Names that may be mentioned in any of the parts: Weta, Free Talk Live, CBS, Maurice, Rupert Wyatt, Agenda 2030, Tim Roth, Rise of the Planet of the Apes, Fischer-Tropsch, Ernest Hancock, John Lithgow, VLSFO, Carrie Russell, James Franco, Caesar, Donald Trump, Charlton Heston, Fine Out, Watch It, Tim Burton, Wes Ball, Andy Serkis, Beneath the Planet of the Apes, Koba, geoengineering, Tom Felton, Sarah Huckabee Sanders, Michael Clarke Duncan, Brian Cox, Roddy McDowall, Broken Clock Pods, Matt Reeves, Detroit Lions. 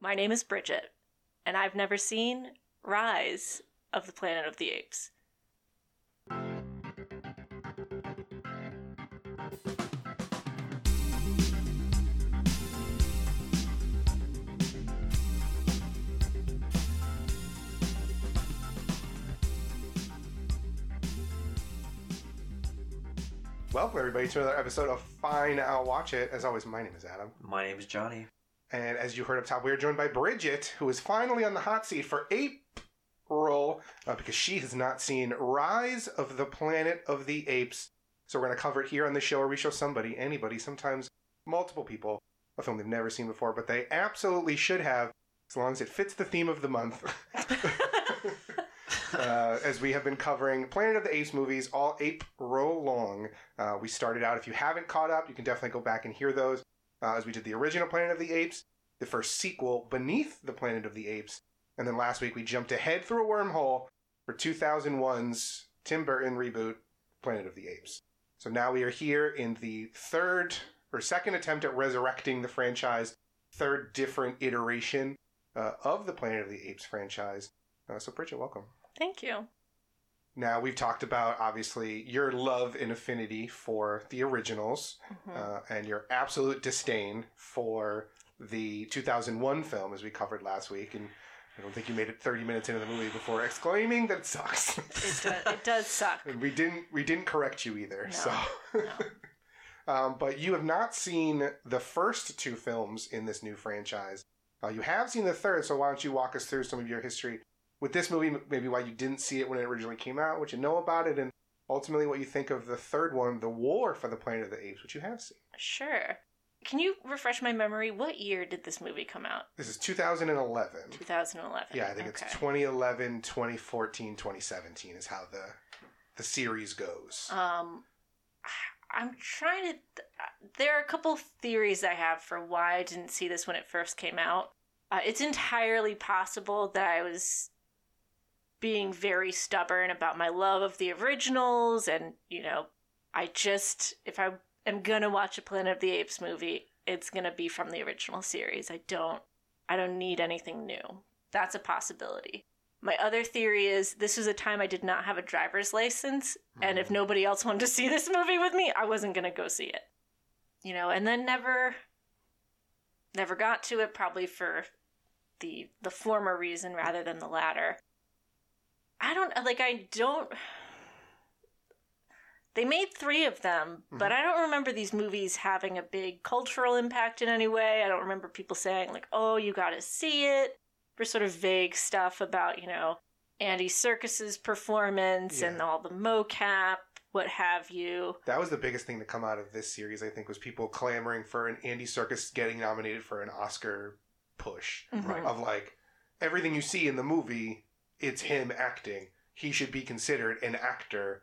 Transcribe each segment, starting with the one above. My name is Bridget, and I've never seen Rise of the Planet of the Apes. Welcome, everybody, to another episode of Fine Out, Watch It. As always, my name is Adam. My name is Johnny. And as you heard up top, we are joined by Bridget, who is finally on the hot seat for April, because she has not seen Rise of the Planet of the Apes. So we're going to cover it here on the show, where we show somebody, anybody, sometimes multiple people, a film they've never seen before, but they absolutely should have, as long as it fits the theme of the month. As we have been covering Planet of the Apes movies all April long. We started out, if you haven't caught up, you can definitely go back and hear those. As we did the original Planet of the Apes, the first sequel, Beneath the Planet of the Apes, and then last week we jumped ahead through a wormhole for 2001's Tim Burton reboot, Planet of the Apes. So now we are here in the second attempt at resurrecting the franchise, third different iteration of the Planet of the Apes franchise. So Bridget, welcome. Thank you. Now, we've talked about, obviously, your love and affinity for the originals, mm-hmm. And your absolute disdain for the 2001 film, as we covered last week. And I don't think you made it 30 minutes into the movie before exclaiming that it sucks. It does suck. And we didn't correct you either. No. So. No. But you have not seen the first two films in this new franchise. You have seen the third, so why don't you walk us through some of your history with this movie, maybe why you didn't see it when it originally came out, what you know about it, and ultimately what you think of the third one, The War for the Planet of the Apes, which you have seen. Sure. Can you refresh my memory? What year did this movie come out? This is 2011. 2011. Yeah, I think okay. It's 2011, 2014, 2017 is how the series goes. I'm trying to... There are a couple theories I have for why I didn't see this when it first came out. It's entirely possible that I was being very stubborn about my love of the originals, and, you know, if I am gonna watch a Planet of the Apes movie, it's gonna be from the original series. I don't need anything new. That's a possibility. My other theory is this was a time I did not have a driver's license, and if nobody else wanted to see this movie with me, I wasn't gonna go see it. You know, and then never got to it, probably for the former reason rather than the latter. They made three of them, but I don't remember these movies having a big cultural impact in any way. I don't remember people saying, like, oh, you gotta see it. For sort of vague stuff about, you know, Andy Serkis's performance and all the mocap, what have you. That was the biggest thing to come out of this series, I think, was people clamoring for an Andy Serkis getting nominated for an Oscar push. Mm-hmm. Right? Of, like, everything you see in the movie... It's him acting. He should be considered an actor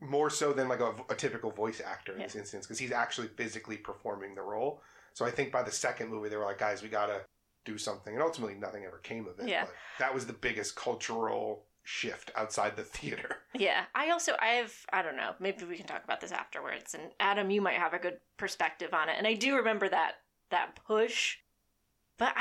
more so than like a typical voice actor in this instance, because he's actually physically performing the role. So I think by the second movie, they were like, guys, we got to do something. And ultimately, nothing ever came of it. Yeah. But that was the biggest cultural shift outside the theater. Yeah. I don't know, maybe we can talk about this afterwards. And Adam, you might have a good perspective on it. And I do remember that push. But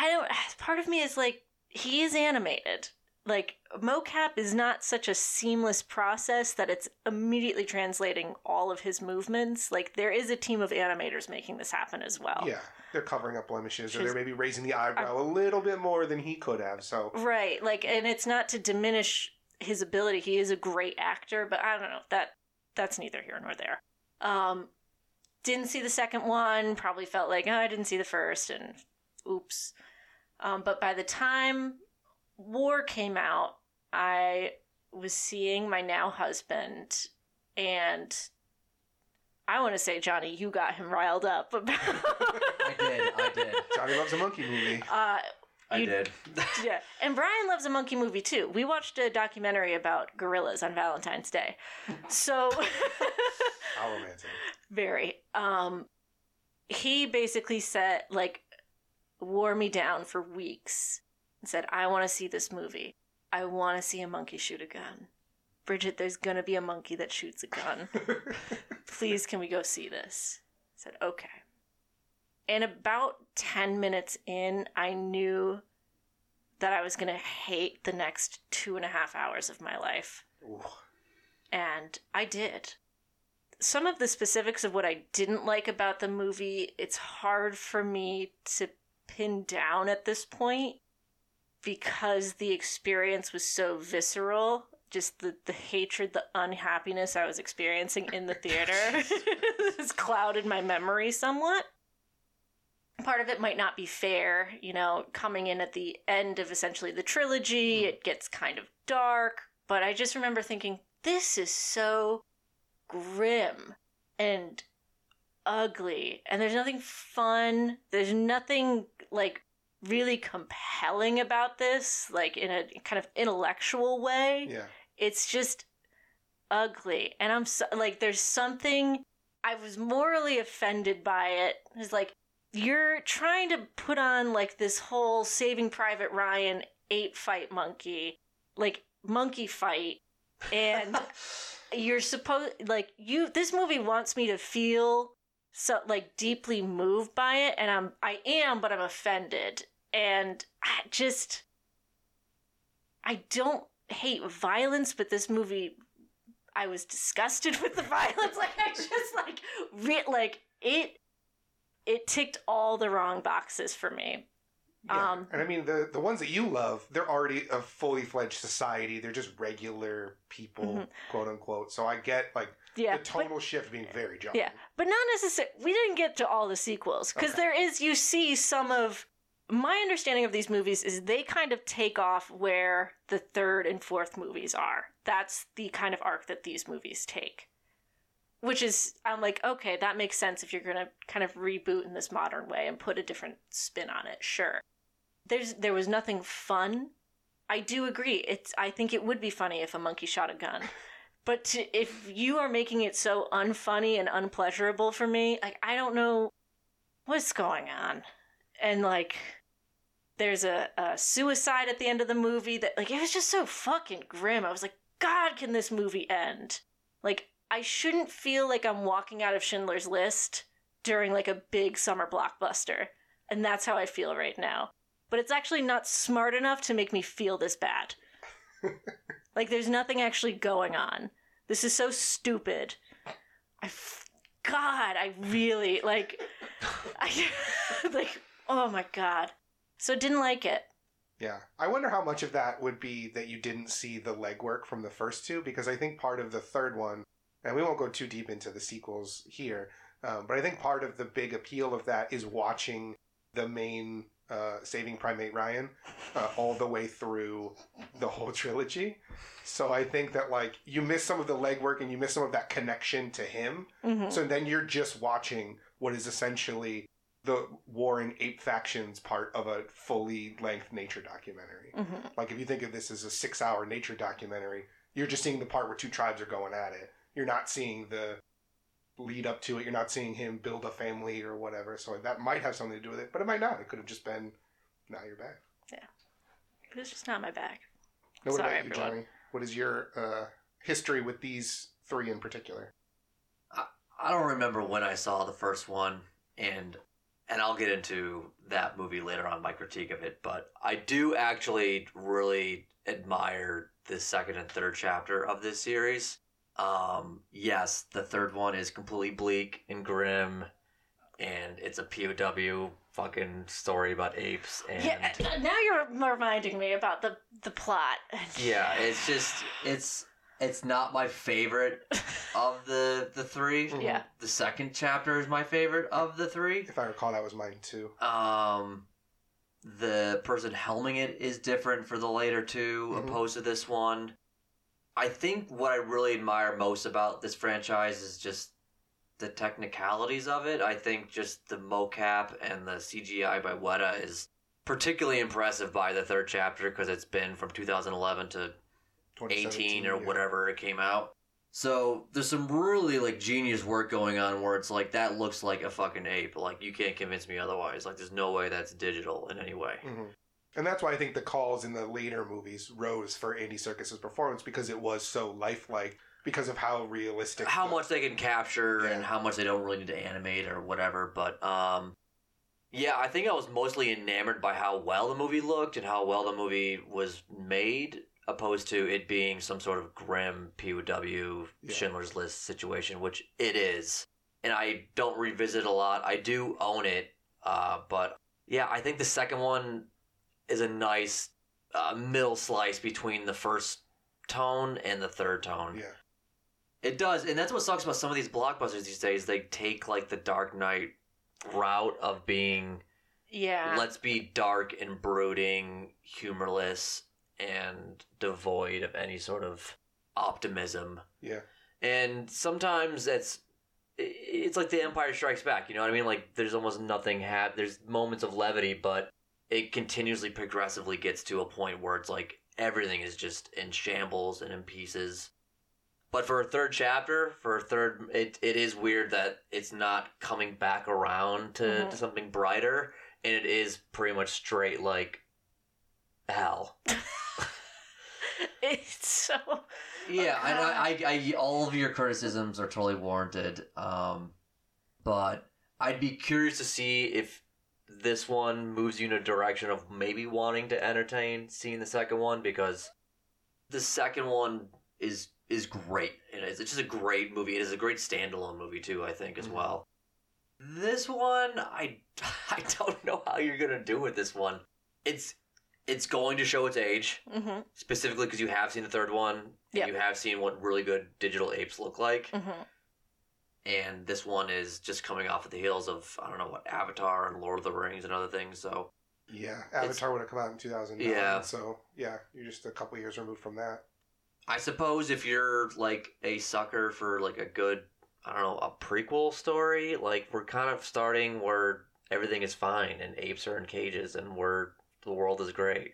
part of me is like, he is animated. Like, mocap is not such a seamless process that it's immediately translating all of his movements. Like, there is a team of animators making this happen as well. Yeah, they're covering up blemishes, or they're maybe raising the eyebrow a little bit more than he could have, so... Right, like, and it's not to diminish his ability. He is a great actor, but I don't know, that's neither here nor there. Didn't see the second one, probably felt like, oh, I didn't see the first, and oops. But by the time... War came out, I was seeing my now husband, and I want to say, Johnny, you got him riled up about... I did. Johnny loves a monkey movie. I did. Yeah, and Brian loves a monkey movie, too. We watched a documentary about gorillas on Valentine's Day, so... How romantic. Very. He basically said, like, wore me down for weeks, and said, I want to see this movie. I want to see a monkey shoot a gun. Bridget, there's going to be a monkey that shoots a gun. Please, can we go see this? I said, okay. And about 10 minutes in, I knew that I was going to hate the next 2.5 hours of my life. Ooh. And I did. Some of the specifics of what I didn't like about the movie, it's hard for me to pin down at this point because the experience was so visceral. Just the hatred, the unhappiness I was experiencing in the theater has clouded my memory somewhat. Part of it might not be fair, you know, coming in at the end of essentially the trilogy, it gets kind of dark, but I just remember thinking, this is so grim and ugly, and there's nothing fun, there's nothing, like, really compelling about this, like, in a kind of intellectual way. Yeah. It's just ugly, and I'm, so, like, there's something, I was morally offended by it. It's like, you're trying to put on, like, this whole Saving Private Ryan ape fight monkey, like, monkey fight, and you're supposed, like, you, this movie wants me to feel so, like, deeply moved by it, and I am, but I'm offended, and I don't hate violence, but this movie, I was disgusted with the violence, like, I just, like, it ticked all the wrong boxes for me. Yeah. And I mean, the ones that you love, they're already a fully fledged society. They're just regular people, mm-hmm. quote unquote. So I get, like, the tonal shift being very jarring. Yeah, but not necessarily. We didn't get to all the sequels because there is, you see some of, my understanding of these movies is they kind of take off where the third and fourth movies are. That's the kind of arc that these movies take. Which is, I'm like, okay, that makes sense if you're going to kind of reboot in this modern way and put a different spin on it, sure. There was nothing fun. I do agree. I think it would be funny if a monkey shot a gun. But if you are making it so unfunny and unpleasurable for me, like, I don't know what's going on. And, like, there's a suicide at the end of the movie that, like, it was just so fucking grim. I was like, God, can this movie end? Like, I shouldn't feel like I'm walking out of Schindler's List during, like, a big summer blockbuster. And that's how I feel right now. But it's actually not smart enough to make me feel this bad. Like, there's nothing actually going on. This is so stupid. God, I really, like... like, oh my God. So didn't like it. Yeah. I wonder how much of that would be that you didn't see the legwork from the first two, because I think part of the third one, and we won't go too deep into the sequels here, but I think part of the big appeal of that is watching the main Saving Primate Ryan all the way through the whole trilogy. So I think that, like, you miss some of the legwork and you miss some of that connection to him. Mm-hmm. So then you're just watching what is essentially the warring ape factions part of a fully-length nature documentary. Mm-hmm. Like, if you think of this as a 6-hour nature documentary, you're just seeing the part where two tribes are going at it. You're not seeing the lead up to it. You're not seeing him build a family or whatever. So that might have something to do with it, but it might not. It could have just been, not your bag. Yeah. It was just not my bag. No, what about you, Johnny? What is your history with these three in particular? I don't remember when I saw the first one, and I'll get into that movie later on, my critique of it, but I do actually really admire the second and third chapter of this series. Yes, the third one is completely bleak and grim, and it's a POW fucking story about apes. And yeah, now you're reminding me about the plot. Yeah, it's just, it's not my favorite of the three. Yeah. The second chapter is my favorite of the three. If I recall, that was mine too. The person helming it is different for the later two, mm-hmm. opposed to this one. I think what I really admire most about this franchise is just the technicalities of it. I think just the mocap and the CGI by Weta is particularly impressive by the third chapter because it's been from 2011 to 18 or whatever it came out. So there's some really, like, genius work going on where it's like, that looks like a fucking ape. Like, you can't convince me otherwise. Like, there's no way that's digital in any way. Mm-hmm. And that's why I think the calls in the later movies rose for Andy Serkis' performance, because it was so lifelike, because of how realistic... How much they can capture and how much they don't really need to animate or whatever, but Yeah, I think I was mostly enamored by how well the movie looked and how well the movie was made, opposed to it being some sort of grim POW Schindler's List situation, which it is. And I don't revisit a lot. I do own it, but yeah, I think the second one is a nice middle slice between the first tone and the third tone. Yeah. It does, and that's what sucks about some of these blockbusters these days. They take, like, the Dark Knight route of being, let's be dark and brooding, humorless, and devoid of any sort of optimism. Yeah. And sometimes it's like The Empire Strikes Back, you know what I mean? Like, there's almost nothing there's moments of levity, but it continuously, progressively gets to a point where it's like everything is just in shambles and in pieces. But for a third chapter, it is weird that it's not coming back around to something brighter, and it is pretty much straight, like, hell. It's so... Yeah, and I all of your criticisms are totally warranted, but I'd be curious to see if this one moves you in a direction of maybe wanting to entertain seeing the second one, because the second one is great. It's just a great movie. It is a great standalone movie too, I think, as well. This one, I don't know how you're gonna do with this one. It's going to show its age, specifically because you have seen the third one. Yep. You have seen what really good digital apes look like, and this one is just coming off of the heels of Avatar and Lord of the Rings and other things. So yeah, Avatar would have come out in 2009. Yeah. So yeah, you're just a couple years removed from that. I suppose if you're, like, a sucker for, like, a good, a prequel story, like, we're kind of starting where everything is fine and apes are in cages and where the world is great.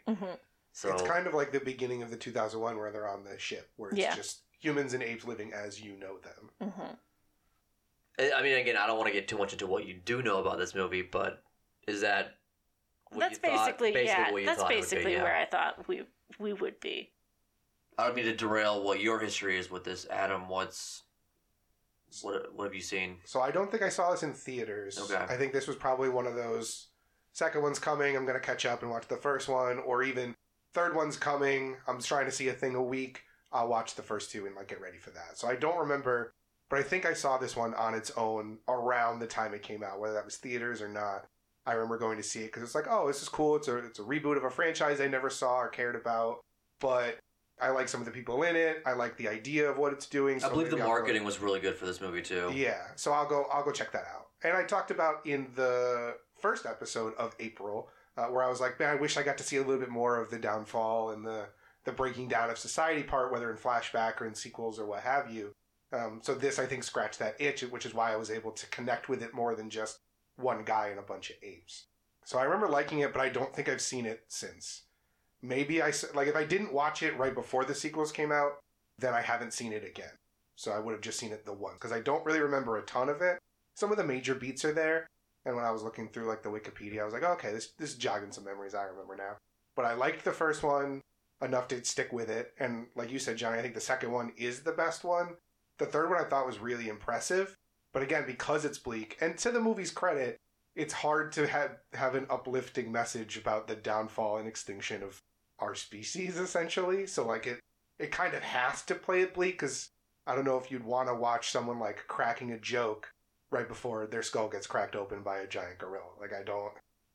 So it's kind of like the beginning of the 2001 where they're on the ship, where it's just humans and apes living as you know them. I mean, again, I don't want to get too much into what you do know about this movie, but is that what that's you basically, thought? Basically yeah, that's basically be, where I thought we would be. I don't mean to derail what your history is with this, Adam. What have you seen? So I don't think I saw this in theaters. Okay. I think this was probably one of those, second one's coming, I'm going to catch up and watch the first one, or even third one's coming, I'm trying to see a thing a week, I'll watch the first two and, like, get ready for that. So I don't remember, but I think I saw this one on its own around the time it came out, whether that was theaters or not. I remember going to see it because it's like, oh, this is cool. It's a reboot of a franchise I never saw or cared about, but I like some of the people in it. I like the idea of what it's doing. I believe the marketing was really good for this movie too. Yeah, so I'll go check that out. And I talked about in the first episode of April, where I was like, man, I wish I got to see a little bit more of the downfall and the breaking down of society part, whether in flashback or in sequels or what have you. So this, I think, scratched that itch, which is why I was able to connect with it more than just one guy and a bunch of apes. So I remember liking it, but I don't think I've seen it since. Maybe if I didn't watch it right before the sequels came out, then I haven't seen it again. So I would have just seen it the once, because I don't really remember a ton of it. Some of the major beats are there, and when I was looking through, like, the Wikipedia, I was like, oh, okay, this is jogging some memories I remember now. But I liked the first one enough to stick with it, and like you said, Johnny, I think the second one is the best one. The third one I thought was really impressive, but again, because it's bleak, and to the movie's credit, it's hard to have an uplifting message about the downfall and extinction of our species, essentially. So, like, it kind of has to play it bleak, because I don't know if you'd want to watch someone, like, cracking a joke right before their skull gets cracked open by a giant gorilla. Like,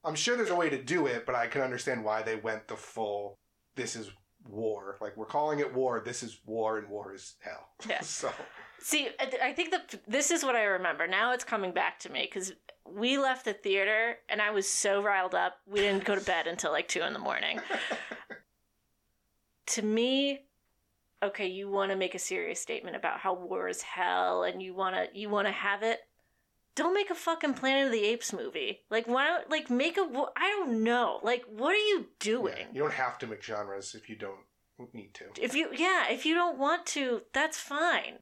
I'm sure there's a way to do it, but I can understand why they went the full, this is war. Like, we're calling it war, this is war, and war is hell. Yeah. So, see, I think this is what I remember. Now it's coming back to me, because we left the theater, and I was so riled up, we didn't go to bed until, like, 2 in the morning. To me, okay, you want to make a serious statement about how war is hell and you want to have it. Don't make a fucking Planet of the Apes movie. Like, why? Like, make a. I don't know. Like, what are you doing? Yeah, you don't have to make genres if you don't need to. If you don't want to, that's fine.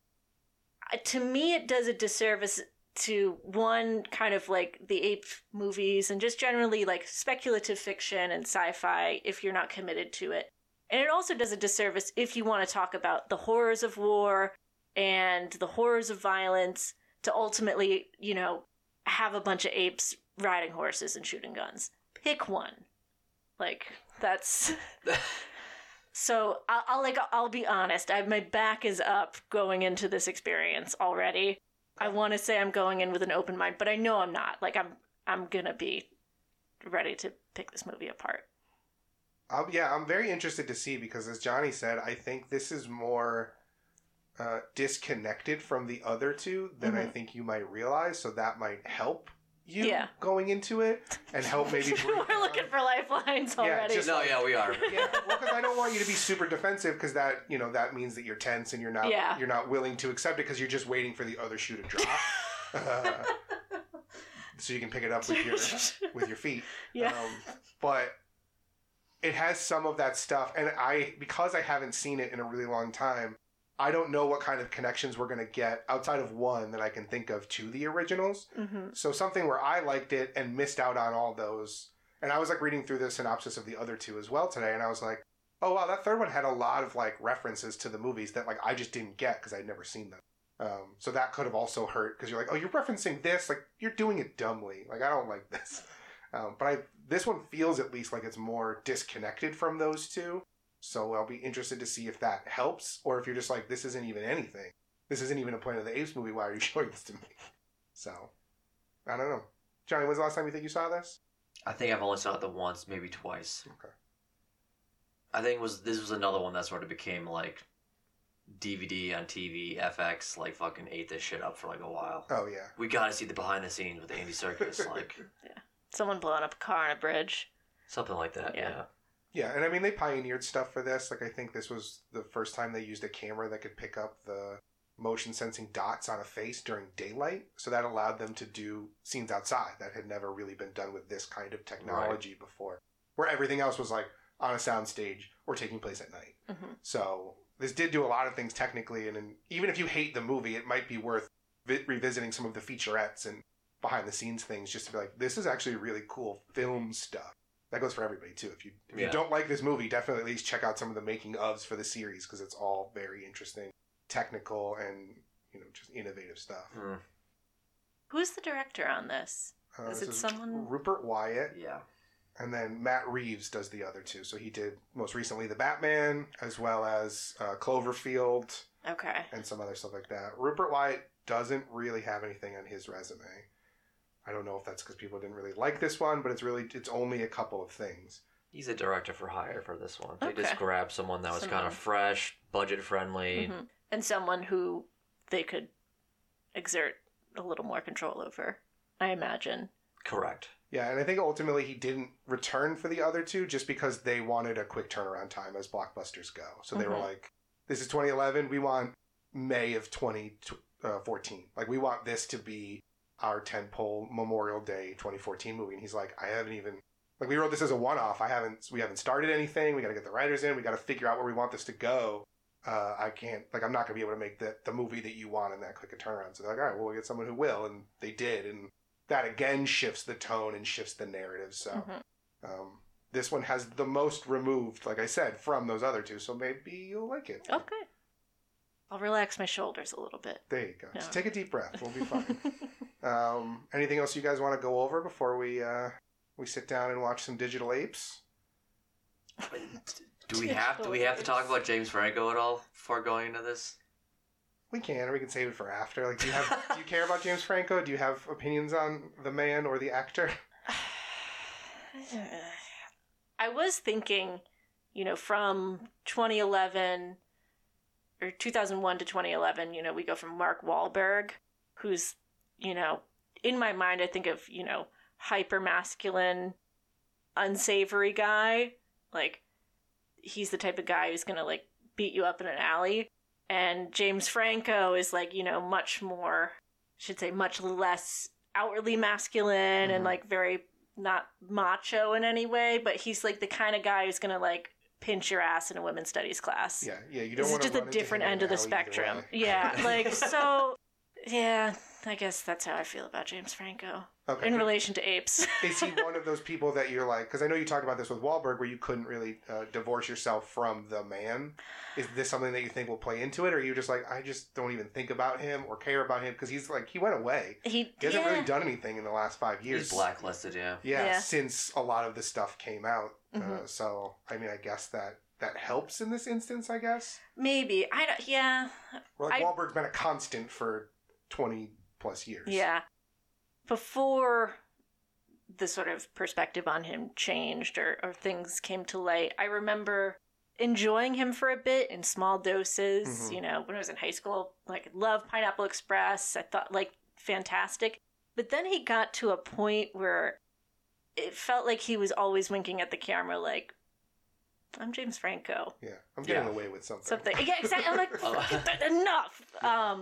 To me, it does a disservice to one kind of, like, the ape movies and just generally, like, speculative fiction and sci-fi if you're not committed to it. And it also does a disservice if you want to talk about the horrors of war and the horrors of violence to ultimately, you know, have a bunch of apes riding horses and shooting guns. Pick one. Like, that's... So I'll be honest. My back is up going into this experience already. I want to say I'm going in with an open mind, but I know I'm not. Like, I'm gonna be ready to pick this movie apart. I'm very interested to see, because as Johnny said, I think this is more disconnected from the other two than I think you might realize. So that might help you going into it and help maybe. We're looking for lifelines already. We are. Well, because I don't want you to be super defensive, because that that means that you're tense and you're not willing to accept it, because you're just waiting for the other shoe to drop. So you can pick it up with your feet. But it has some of that stuff, and because I haven't seen it in a really long time, I don't know what kind of connections we're going to get outside of one that I can think of to the originals. Mm-hmm. So something where I liked it and missed out on all those. And I was like reading through the synopsis of the other two as well today, and I was like, oh wow, that third one had a lot of like references to the movies that like I just didn't get because I'd never seen them. So that could have also hurt, because you're like, oh, you're referencing this, like you're doing it dumbly. Like, I don't like this. But this one feels at least like it's more disconnected from those two. So I'll be interested to see if that helps, or if you're just like, this isn't even anything. This isn't even a Planet of the Apes movie. Why are you showing this to me? So, I don't know. Johnny, when's the last time you think you saw this? I think I've only saw it once, maybe twice. Okay. I think this was another one that sort of became like DVD on TV, FX, like fucking ate this shit up for like a while. Oh, yeah. We gotta see the behind the scenes with Andy Serkis, like... Yeah. Someone blowing up a car on a bridge. Something like that, yeah. Yeah, and I mean, they pioneered stuff for this. Like, I think this was the first time they used a camera that could pick up the motion-sensing dots on a face during daylight. So that allowed them to do scenes outside that had never really been done with this kind of technology before. Where everything else was, like, on a soundstage or taking place at night. Mm-hmm. So this did do a lot of things technically, and even if you hate the movie, it might be worth revisiting some of the featurettes and behind-the-scenes things just to be like, this is actually really cool film stuff. That goes for everybody, too. If you don't like this movie, definitely at least check out some of the making-ofs for the series, because it's all very interesting, technical, and, just innovative stuff. Mm. Who's the director on this? Is it someone... Rupert Wyatt. Yeah. And then Matt Reeves does the other two. So he did, most recently, The Batman, as well as Cloverfield. Okay. And some other stuff like that. Rupert Wyatt doesn't really have anything on his resume. I don't know if that's because people didn't really like this one, but it's only a couple of things. He's a director for hire for this one. Okay. They just grabbed someone that was kind of fresh, budget-friendly. Mm-hmm. And someone who they could exert a little more control over, I imagine. Correct. Yeah, and I think ultimately he didn't return for the other two just because they wanted a quick turnaround time as blockbusters go. So they were like, this is 2011, we want May of 2014. Like, we want this to be our tentpole Memorial Day 2014 movie, and he's like, I haven't even, like, we wrote this as a one-off. We haven't started anything. We got to get the writers in. We got to figure out where we want this to go. I can't, like, I'm not gonna be able to make the movie that you want in that quick a turnaround. So they're like, all right, well, we'll get someone who will, and they did, and that again shifts the tone and shifts the narrative. So this one has the most removed, like I said, from those other two. So maybe you'll like it. Okay, I'll relax my shoulders a little bit. There you go. No. Just take a deep breath. We'll be fine. Anything else you guys want to go over before we sit down and watch some Digital Apes? Do we have to talk about James Franco at all before going into this? We can save it for after. Like, do you care about James Franco? Do you have opinions on the man or the actor? I was thinking, from 2011 or 2001 to 2011, we go from Mark Wahlberg, who's, in my mind, I think of, hyper-masculine, unsavory guy. Like, he's the type of guy who's going to, like, beat you up in an alley. And James Franco is, like, much more, I should say, much less outwardly masculine and, like, very not macho in any way. But he's, like, the kind of guy who's going to, like, pinch your ass in a women's studies class. Yeah, you don't want to run into him in an alley. This is just a different end of the spectrum. Yeah, like, so... Yeah, I guess that's how I feel about James Franco. Okay. In relation to apes. Is he one of those people that you're like, because I know you talked about this with Wahlberg, where you couldn't really divorce yourself from the man. Is this something that you think will play into it? Or are you just like, I just don't even think about him or care about him? Because he's like, he went away. He hasn't really done anything in the last 5 years. He's blacklisted, yeah. Yeah, since a lot of this stuff came out. Mm-hmm. So, I mean, I guess that helps in this instance, I guess? Maybe. Or like Wahlberg's been a constant for 20 plus years. Yeah. Before the sort of perspective on him changed or things came to light, I remember enjoying him for a bit in small doses. Mm-hmm. You know, when I was in high school, like, I loved Pineapple Express. I thought, like, fantastic. But then he got to a point where it felt like he was always winking at the camera, like, I'm James Franco. Yeah, I'm getting away with something. Yeah, exactly. I'm like, enough. Yeah.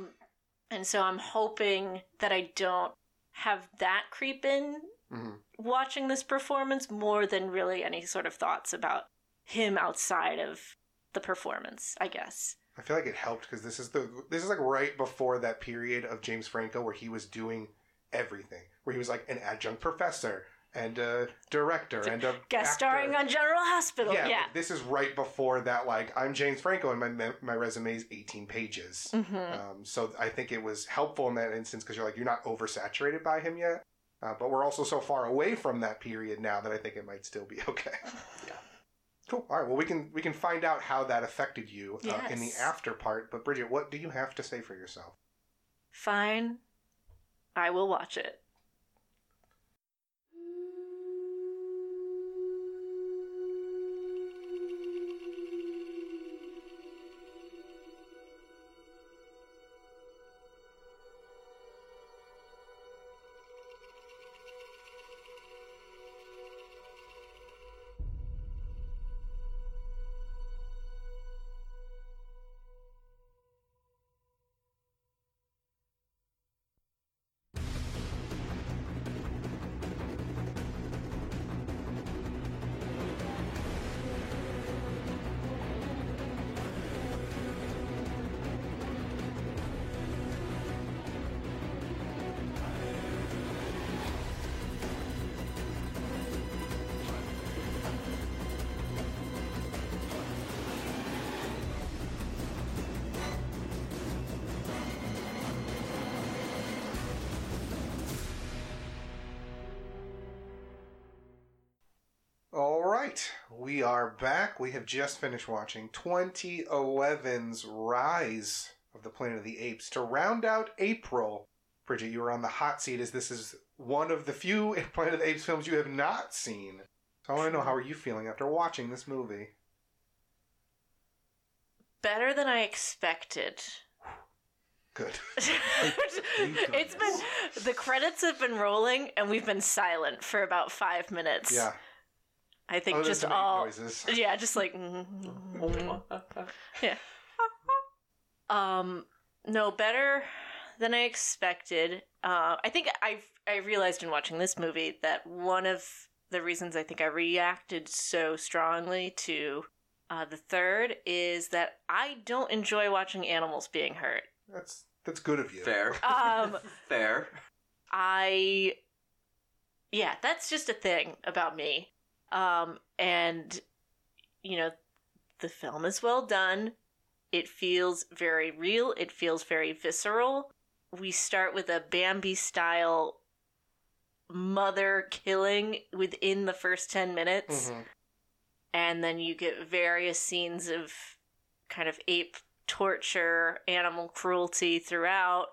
And so I'm hoping that I don't have that creep in watching this performance more than really any sort of thoughts about him outside of the performance, I guess. I feel like it helped because this is like right before that period of James Franco where he was doing everything, where he was like an adjunct professor and a director and a guest starring on General Hospital. Yeah. Like this is right before that, like, I'm James Franco and my resume is 18 pages. Mm-hmm. So I think it was helpful in that instance because you're like, you're not oversaturated by him yet. But we're also so far away from that period now that I think it might still be okay. Yeah. Cool. All right. Well, we can find out how that affected you in the after part. But Bridget, what do you have to say for yourself? Fine. I will watch it. We are back. We have just finished watching 2011's Rise of the Planet of the Apes. To round out April, Bridget, you were on the hot seat as this is one of the few Planet of the Apes films you have not seen. So I want to know, how are you feeling after watching this movie? Better than I expected. Good. It's been, the credits have been rolling and we've been silent for about 5 minutes. Yeah. I think just all noises. Yeah, just like yeah. No, better than I expected. I think I realized in watching this movie that one of the reasons I think I reacted so strongly to the third is that I don't enjoy watching animals being hurt. That's good of you. Fair. Fair. Yeah, that's just a thing about me. And, you know, the film is well done. It feels very real. It feels very visceral. We start with a Bambi-style mother killing within the first 10 minutes. Mm-hmm. And then you get various scenes of kind of ape torture, animal cruelty throughout.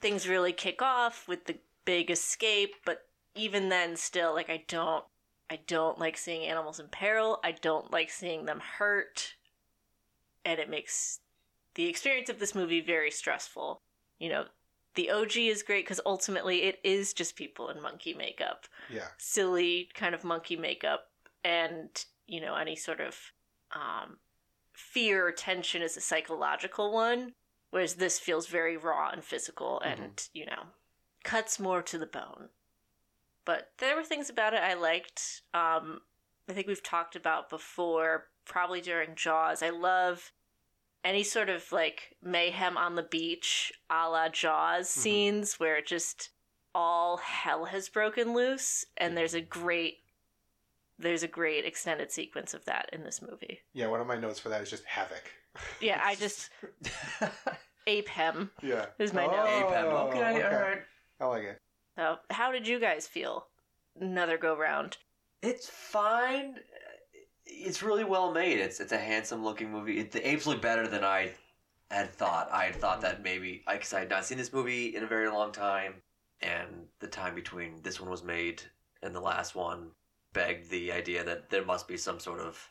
Things really kick off with the big escape, but even then still, like, I don't like seeing animals in peril. I don't like seeing them hurt. And it makes the experience of this movie very stressful. You know, the OG is great because ultimately it is just people in monkey makeup. Yeah. Silly kind of monkey makeup. And, you know, any sort of fear or tension is a psychological one. Whereas this feels very raw and physical and, you know, cuts more to the bone. But there were things about it I liked. I think we've talked about before, probably during Jaws. I love any sort of, like, mayhem on the beach a la Jaws scenes where it just all hell has broken loose, and there's a great extended sequence of that in this movie. Yeah, one of my notes for that is just havoc. Yeah, I just ape hem. Yeah, is my note. Ape hem. Okay, all right. I like it. So, how did you guys feel? Another go round. It's fine. It's really well made. It's a handsome looking movie. The apes look better than I had thought. I had thought that maybe, because I had not seen this movie in a very long time, and the time between this one was made and the last one begged the idea that there must be some sort of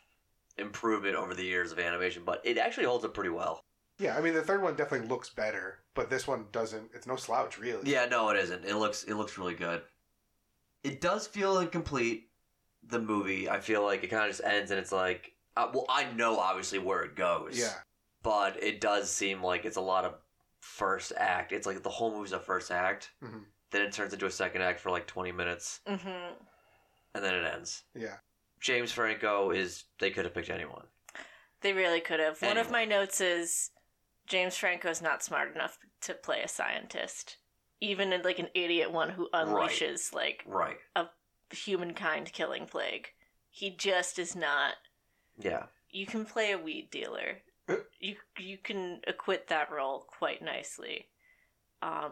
improvement over the years of animation, but it actually holds up pretty well. Yeah, I mean, the third one definitely looks better, but this one doesn't. It's no slouch, really. Yeah, no, it isn't. It looks really good. It does feel incomplete, the movie. I feel like it kind of just ends, and it's like, well, I know obviously where it goes. Yeah. But it does seem like it's a lot of first act. It's like the whole movie's a first act. Mm-hmm. Then it turns into a second act for like 20 minutes. Mm-hmm. And then it ends. Yeah. James Franco is... They could have picked anyone. They really could have. Anyone. One of my notes is James Franco is not smart enough to play a scientist. Even in like an idiot one who unleashes a humankind killing plague. He just is not... Yeah. You can play a weed dealer. You can acquit that role quite nicely. A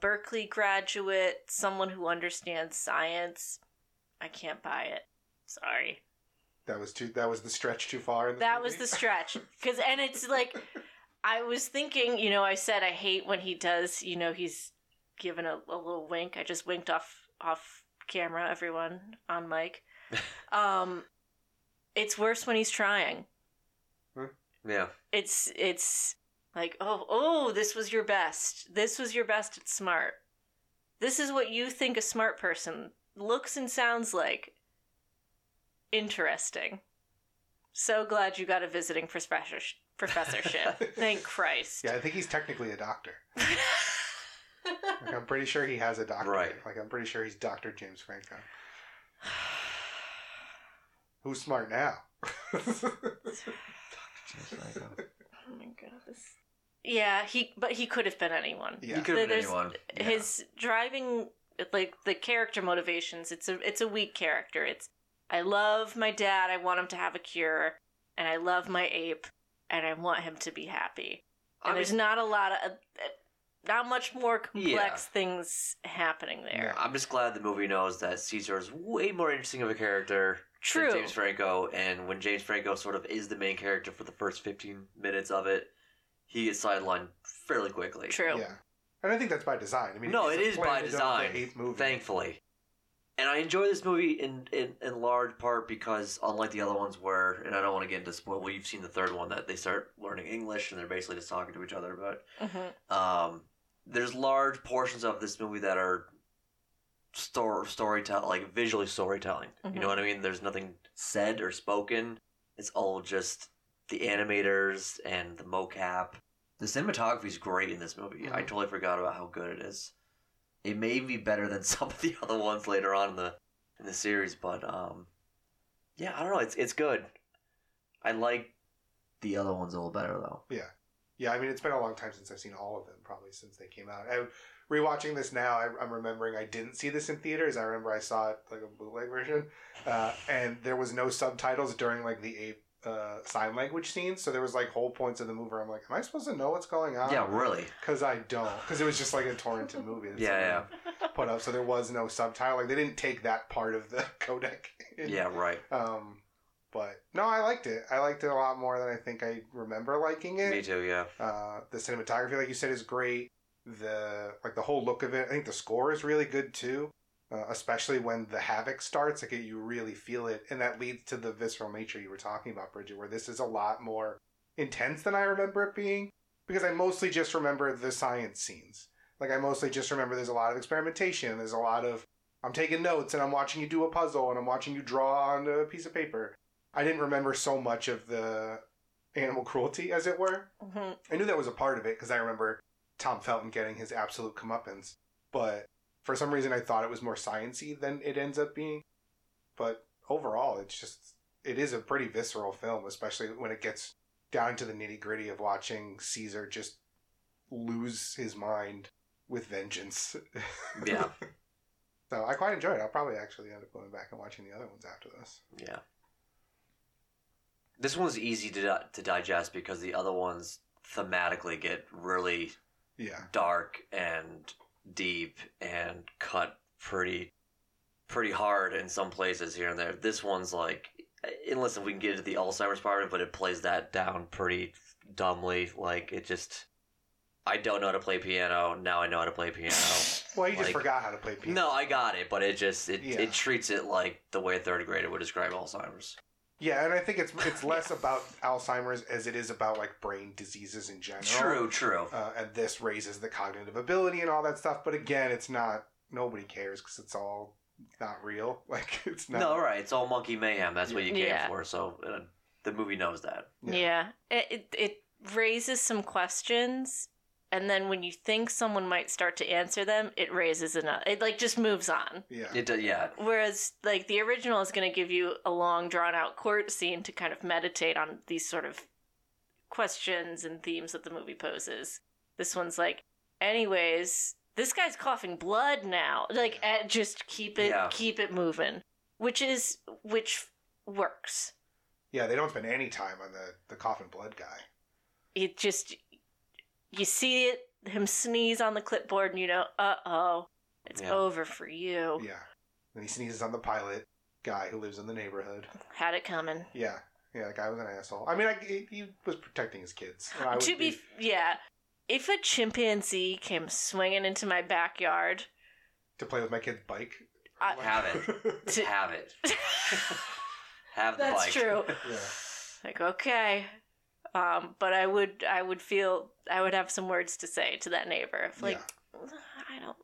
Berkeley graduate, someone who understands science, I can't buy it. Sorry. That was the stretch too far. Was the stretch. And it's like, I was thinking, you know, I said I hate when he does, you know, he's given a little wink. I just winked off camera, everyone, on mic. It's worse when he's trying. Yeah. It's like, oh, this was your best. This was your best at smart. This is what you think a smart person looks and sounds like. Interesting. So glad you got a visiting professorship. Thank Christ. Yeah, I think he's technically a doctor. Like, I'm pretty sure he has a doctorate. Right. Like, I'm pretty sure he's Dr. James Franco. Who's smart now? Oh my god! Yeah, he could have been anyone. Yeah. He could have been anyone. Yeah. His driving, like the character motivations, it's a weak character. It's I love my dad. I want him to have a cure, and I love my ape, and I want him to be happy. And there's not a lot of not much more complex things happening there. Yeah. I'm just glad the movie knows that Caesar is way more interesting of a character. True. James Franco, and when James Franco sort of is the main character for the first 15 minutes of it, he gets sidelined fairly quickly. True. Yeah. And I think that's by design. I mean, no, it is by design, thankfully. And I enjoy this movie in large part because, unlike the other ones where, and I don't want to get into spoil, well, you've seen the third one that they start learning English and they're basically just talking to each other, but there's large portions of this movie that are storytelling, like visually storytelling. Mm-hmm. You know what I mean? There's nothing said or spoken. It's all just the animators and the mocap. The cinematography is great in this movie. Mm-hmm. I totally forgot about how good it is. It may be better than some of the other ones later on in the series, but yeah, I don't know. It's good. I like the other ones a little better though. Yeah, yeah. I mean, it's been a long time since I've seen all of them. Probably since they came out. Rewatching this now, I'm remembering I didn't see this in theaters. I remember I saw it like a bootleg version, and there was no subtitles during like the ape sign language scenes. So there was like whole points of the movie where I'm like, am I supposed to know what's going on? Yeah, really? Because I don't. Because it was just like a torrented movie. Yeah. Put up, so there was no subtitle. Like they didn't take that part of the codec. In. Yeah, right. But no, I liked it. I liked it a lot more than I think I remember liking it. Me too. Yeah. The cinematography, like you said, is great. The whole look of it. I think the score is really good too, especially when the havoc starts. Like you really feel it, and that leads to the visceral nature you were talking about, Bridget, where this is a lot more intense than I remember it being, because I mostly just remember the science scenes. Like I mostly just remember there's a lot of experimentation, there's a lot of I'm taking notes and I'm watching you do a puzzle and I'm watching you draw on a piece of paper. I didn't remember so much of the animal cruelty, as it were. Mm-hmm. I knew that was a part of it because I remember Tom Felton getting his absolute comeuppance, but for some reason I thought it was more science-y than it ends up being. But overall, it is a pretty visceral film, especially when it gets down to the nitty-gritty of watching Caesar just lose his mind with vengeance. Yeah. So I quite enjoy it. I'll probably actually end up going back and watching the other ones after this. Yeah. This one's easy to digest because the other ones thematically get really dark and deep and cut pretty hard in some places here and there. This one's like, unless if we can get into the Alzheimer's part, but it plays that down pretty dumbly. Like, it just... I don't know how to play piano. Now I know how to play piano. Well, you just forgot how to play piano. No, I got it, but it just it treats it like the way a third grader would describe Alzheimer's. Yeah, and I think it's less about Alzheimer's as it is about like brain diseases in general. True. And this raises the cognitive ability and all that stuff. But again, it's not. Nobody cares because it's all not real. Like it's not. No, right? It's all monkey mayhem. That's what you came for. So the movie knows that. Yeah. It raises some questions. And then when you think someone might start to answer them, it raises another. It, like, just moves on. Yeah. It does, yeah. Whereas, like, the original is going to give you a long, drawn-out court scene to kind of meditate on these sort of questions and themes that the movie poses. This one's like, anyways, this guy's coughing blood now. Like, just keep it moving. Which works. Yeah, they don't spend any time on the coughing blood guy. It just... You see him sneeze on the clipboard, and you know, uh-oh, it's over for you. Yeah. Then he sneezes on the pilot guy who lives in the neighborhood. Had it coming. Yeah. Yeah, the guy was an asshole. I mean, he was protecting his kids. If a chimpanzee came swinging into my backyard... To play with my kid's bike? Have it. Have the bike. That's true. Yeah. Like, okay... but I would have some words to say to that neighbor. If, I don't.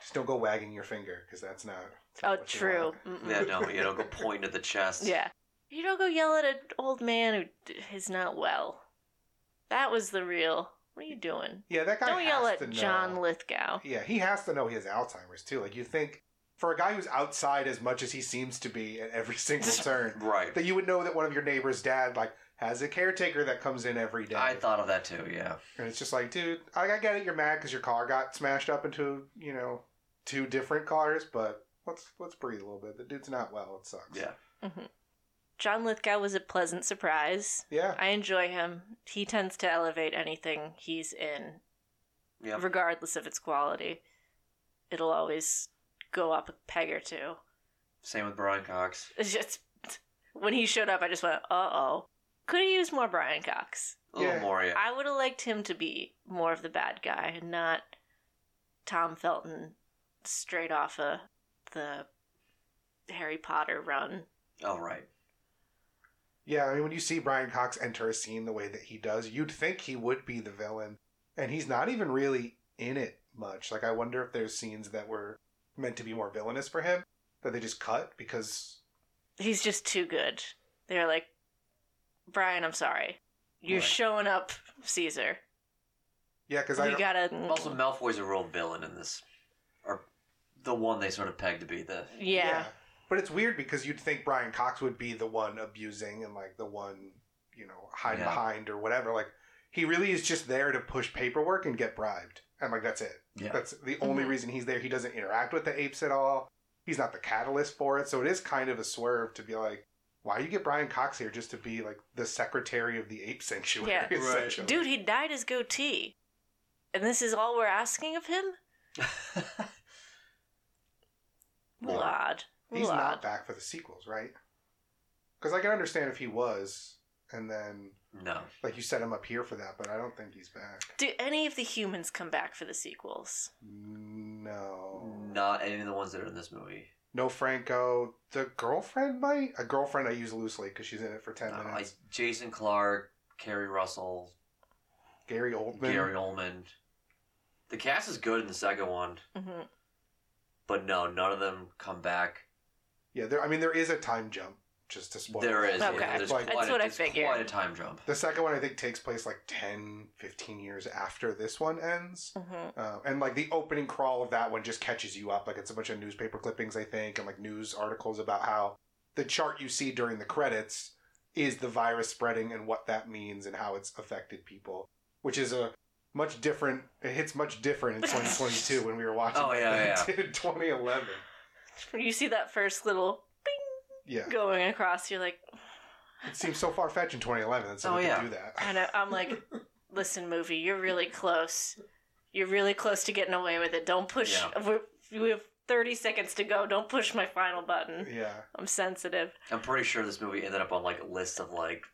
Just don't go wagging your finger because that's not. Oh, true. Yeah, no, you don't go point at the chest. Yeah, you don't go yell at an old man who is not well. That was the real. What are you doing? Yeah, that guy. Don't yell at John Lithgow. Yeah, he has to know he has Alzheimer's too. Like you think. For a guy who's outside as much as he seems to be at every single turn, right? That you would know that one of your neighbor's dad has a caretaker that comes in every day. I thought of that too, yeah. And it's just like, dude, I get it. You're mad because your car got smashed up into, you know, two different cars, but let's breathe a little bit. The dude's not well. It sucks. Yeah. Mm-hmm. John Lithgow was a pleasant surprise. Yeah, I enjoy him. He tends to elevate anything he's in, regardless of its quality. It'll always. Go up a peg or two. Same with Brian Cox. It's just, when he showed up, I just went, uh-oh. Could have used more Brian Cox. A little more, yeah. I would have liked him to be more of the bad guy and not Tom Felton straight off of the Harry Potter run. Oh, right. Yeah, I mean, when you see Brian Cox enter a scene the way that he does, you'd think he would be the villain. And he's not even really in it much. Like, I wonder if there's scenes that were... meant to be more villainous for him that they just cut because he's just too good. They're like, Brian, I'm sorry, you're showing up, Caesar. Yeah, because I gotta. Also, Malfoy's a real villain in this, or the one they sort of pegged to be the. Yeah. But it's weird because you'd think Brian Cox would be the one abusing and like the one, you know, hiding behind or whatever. Like he really is just there to push paperwork and get bribed. And, like, that's it. Yeah. That's the only reason he's there. He doesn't interact with the apes at all. He's not the catalyst for it. So it is kind of a swerve to be like, why you get Brian Cox here just to be, like, the secretary of the ape sanctuary? Yeah. Right. Dude, he dyed his goatee. And this is all we're asking of him? Lord. He's not back for the sequels, right? Because I can understand if he was, and then... No. Like, you set him up here for that, but I don't think he's back. Do any of the humans come back for the sequels? No. Not any of the ones that are in this movie. No Franco. The girlfriend might? A girlfriend I use loosely because she's in it for 10 minutes. Like Jason Clarke, Carrie Russell. Gary Oldman. The cast is good in the second one. Mm-hmm. But no, none of them come back. Yeah, there is a time jump. Just to spoil there is. Okay. Yeah, that's what I figured. Quite a time jump. The second one, I think, takes place like 10, 15 years after this one ends. Mm-hmm. And like the opening crawl of that one just catches you up. Like it's a bunch of newspaper clippings, I think, and like news articles about how the chart you see during the credits is the virus spreading and what that means and how it's affected people, which is a much different. It hits much different in 2022 when we were watching. Oh yeah, yeah. In 2011. You see that first little bing going across. You're like, it seems so far fetched in 2011 that someone could do that. And I'm like, listen, movie, you're really close. You're really close to getting away with it. Don't push. Yeah. We have 30 seconds to go. Don't push my final button. Yeah, I'm sensitive. I'm pretty sure this movie ended up on like a list of like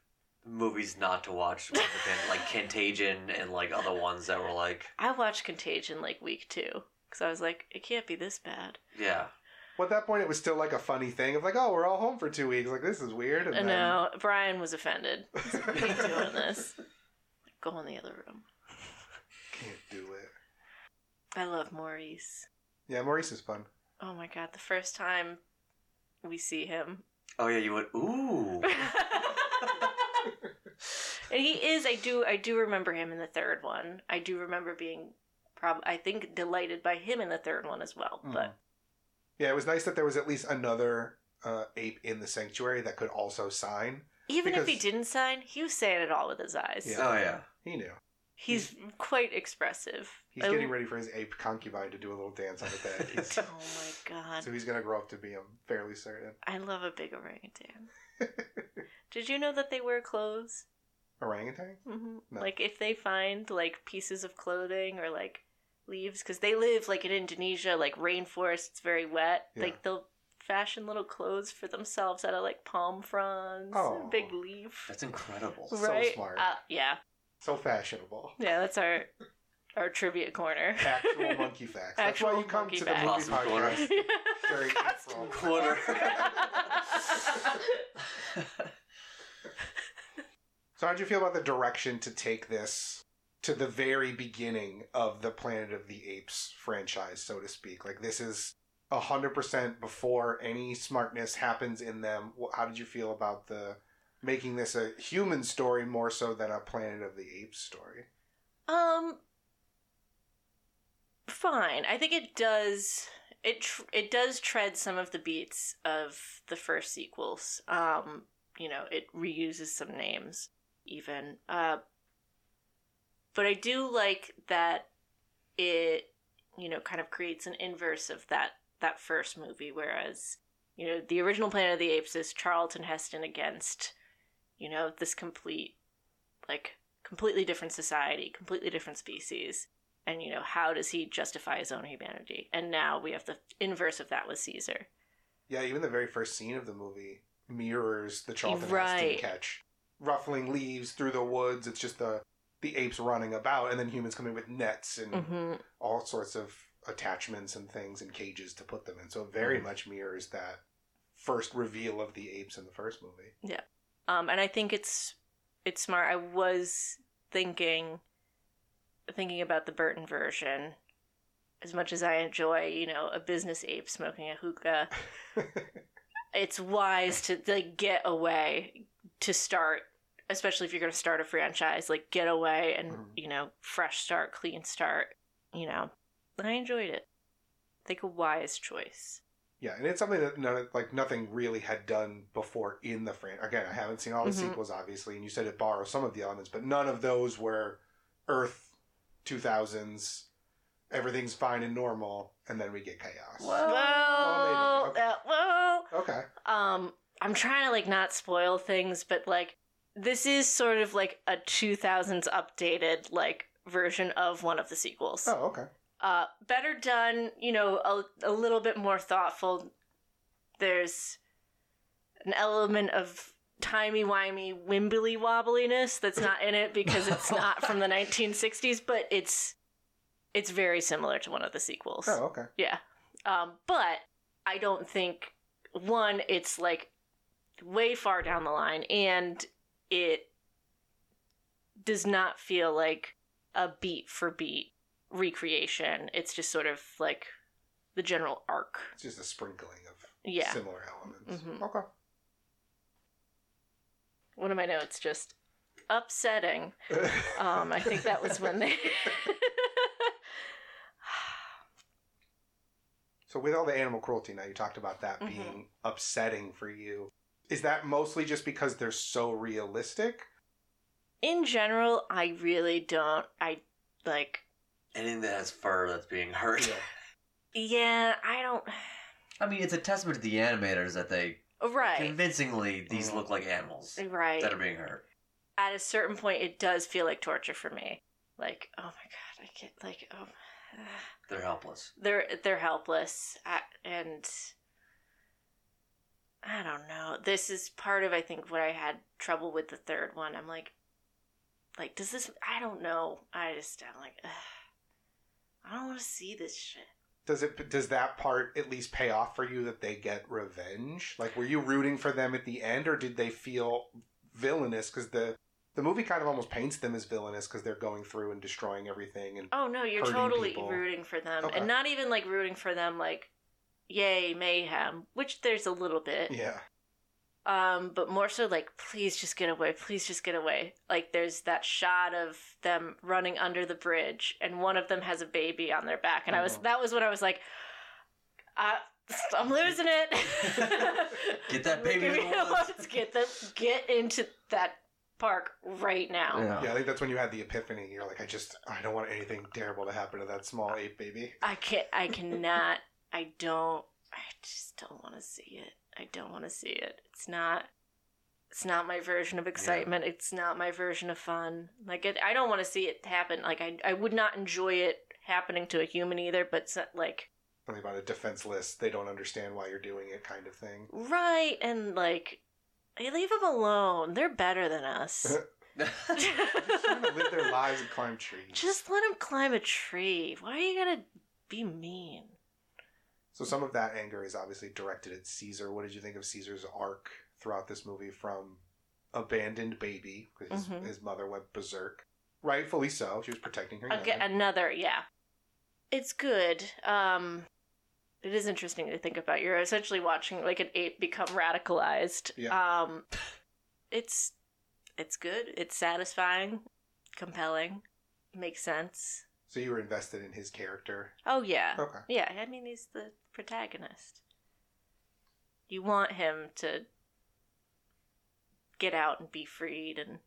movies not to watch, like Contagion and like other ones that were like. I watched Contagion like week 2 because I was like, it can't be this bad. Yeah. Well, at that point, it was still like a funny thing of like, oh, we're all home for 2 weeks. Like, this is weird. And no, Brian was offended. He's like, we ain't doing this. Go in the other room. Can't do it. I love Maurice. Yeah, Maurice is fun. Oh my god, the first time we see him. Oh yeah, you went, ooh. And he is, I do remember him in the third one. I do remember being, I think, delighted by him in the third one as well, but... Yeah, it was nice that there was at least another ape in the sanctuary that could also sign. Even if he didn't sign, he was saying it all with his eyes. Yeah. Oh, yeah. He knew. He's quite expressive. He's getting ready for his ape concubine to do a little dance on the bed. Oh, my God. So he's going to grow up to be, I'm fairly certain. I love a big orangutan. Did you know that they wear clothes? Orangutan? Mm-hmm. No. Like, if they find, like, pieces of clothing or, like, leaves, because they live like in Indonesia, like rainforest, it's very wet. Yeah. Like they'll fashion little clothes for themselves out of like palm fronds, and big leaf. That's incredible. Right? So smart. Yeah. So fashionable. Yeah, that's our trivia corner. Actual monkey facts. That's why you come to the movie podcast during April quarter. So, how'd you feel about the direction to take this? To the very beginning of the Planet of the Apes franchise, so to speak. Like, this is 100% before any smartness happens in them. How did you feel about the making this a human story more so than a Planet of the Apes story? Fine. I think it does. It does tread some of the beats of the first sequels. You know, it reuses some names, even. But I do like that it, you know, kind of creates an inverse of that first movie, whereas, you know, the original Planet of the Apes is Charlton Heston against, you know, this completely different society, completely different species. And, you know, how does he justify his own humanity? And now we have the inverse of that with Caesar. Yeah, even the very first scene of the movie mirrors the Charlton Heston catch. Ruffling leaves through the woods, it's just the apes running about, and then humans coming with nets and all sorts of attachments and things and cages to put them in. So it very much mirrors that first reveal of the apes in the first movie. Yeah. And I think it's smart. I was thinking about the Burton version, as much as I enjoy, you know, a business ape smoking a hookah, it's wise to like get away to start, especially if you're going to start a franchise, like get away and, you know, fresh start, clean start, you know. I enjoyed it. Like a wise choice. Yeah, and it's something that nothing really had done before in the franchise. Again, I haven't seen all the sequels, obviously, and you said it borrows some of the elements, but none of those were Earth 2000s, everything's fine and normal, and then we get chaos. Okay. I'm trying to, like, not spoil things, but, like, this is sort of like a 2000s updated like version of one of the sequels. Oh, okay. Better done, you know, a little bit more thoughtful. There's an element of timey-wimey, wimbly-wobbliness that's not in it because it's not from the 1960s, but it's very similar to one of the sequels. Oh, okay. Yeah. But I don't think, one, it's like way far down the line, and it does not feel like a beat-for-beat recreation. It's just sort of like the general arc. It's just a sprinkling of similar elements. Mm-hmm. Okay. One of my notes, just upsetting. I think that was when they... So with all the animal cruelty now, you talked about that being upsetting for you. Is that mostly just because they're so realistic? In general, I really don't. I like... Anything that has fur that's being hurt. Yeah, I don't... I mean, it's a testament to the animators that they... Right. Convincingly, these look like animals. Right. That are being hurt. At a certain point, it does feel like torture for me. Like, oh my god, I can't, like... oh. They're helpless. They're helpless. And... I don't know. This is part of, I think, what I had trouble with the third one. I'm like, does this... I don't know. I'm like, ugh. I don't want to see this shit. Does that part at least pay off for you that they get revenge? Like, were you rooting for them at the end, or did they feel villainous? Because the movie kind of almost paints them as villainous because they're going through and destroying everything and oh, no, you're totally people. Rooting for them. Okay. And not even, like, rooting for them, like... Yay, mayhem, which there's a little bit. Yeah. But more so like, please just get away, please just get away. Like there's that shot of them running under the bridge and one of them has a baby on their back. And that was when I was like, I'm losing it. Get that baby. Get into that park right now. Yeah, I think that's when you had the epiphany. You're like, I don't want anything terrible to happen to that small ape baby. I cannot. I just don't want to see it. It's not my version of excitement. Yeah. It's not my version of fun. Like, I don't want to see it happen. Like, I would not enjoy it happening to a human either, but like... Something about a defenseless, they don't understand why you're doing it kind of thing. Right, and like, hey, leave them alone. They're better than us. Just trying to live their lives and climb trees. Just let them climb a tree. Why are you going to be mean? So some of that anger is obviously directed at Caesar. What did you think of Caesar's arc throughout this movie from abandoned baby, because his mother went berserk? Rightfully so. She was protecting her. Yeah. It's good. It is interesting to think about. You're essentially watching like an ape become radicalized. Yeah. It's good. It's satisfying. Compelling. Makes sense. So you were invested in his character? Oh, yeah. Okay. Yeah, I mean, he's the protagonist. You want him to get out and be freed and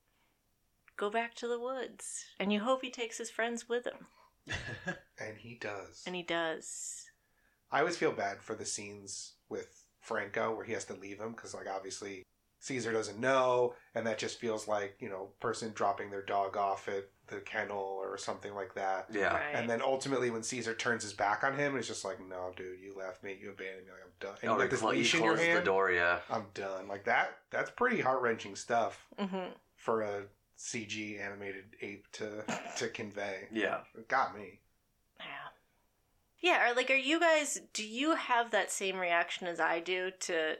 go back to the woods. And you hope he takes his friends with him. And he does. I always feel bad for the scenes with Franco where he has to leave him because, like, obviously Caesar doesn't know, and that just feels like, you know, person dropping their dog off at the kennel or something like that. Yeah. Right. And then ultimately when Caesar turns his back on him, it's just like, no, dude, you left me. You abandoned me. Like, I'm done. And you close the door, yeah. I'm done. Like that. That's pretty heart-wrenching stuff for a CG animated ape to convey. Yeah. It got me. Yeah. Yeah. Or like, do you have that same reaction as I do to,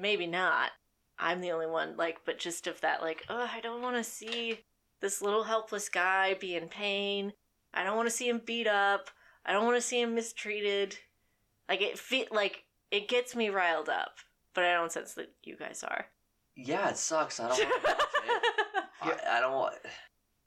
maybe not. I'm the only one, like, but just of that, like, oh, I don't want to see this little helpless guy be in pain. I don't want to see him beat up. I don't want to see him mistreated. Like, it gets me riled up, but I don't sense that you guys are. Yeah, it sucks. I don't want to watch it. I don't want...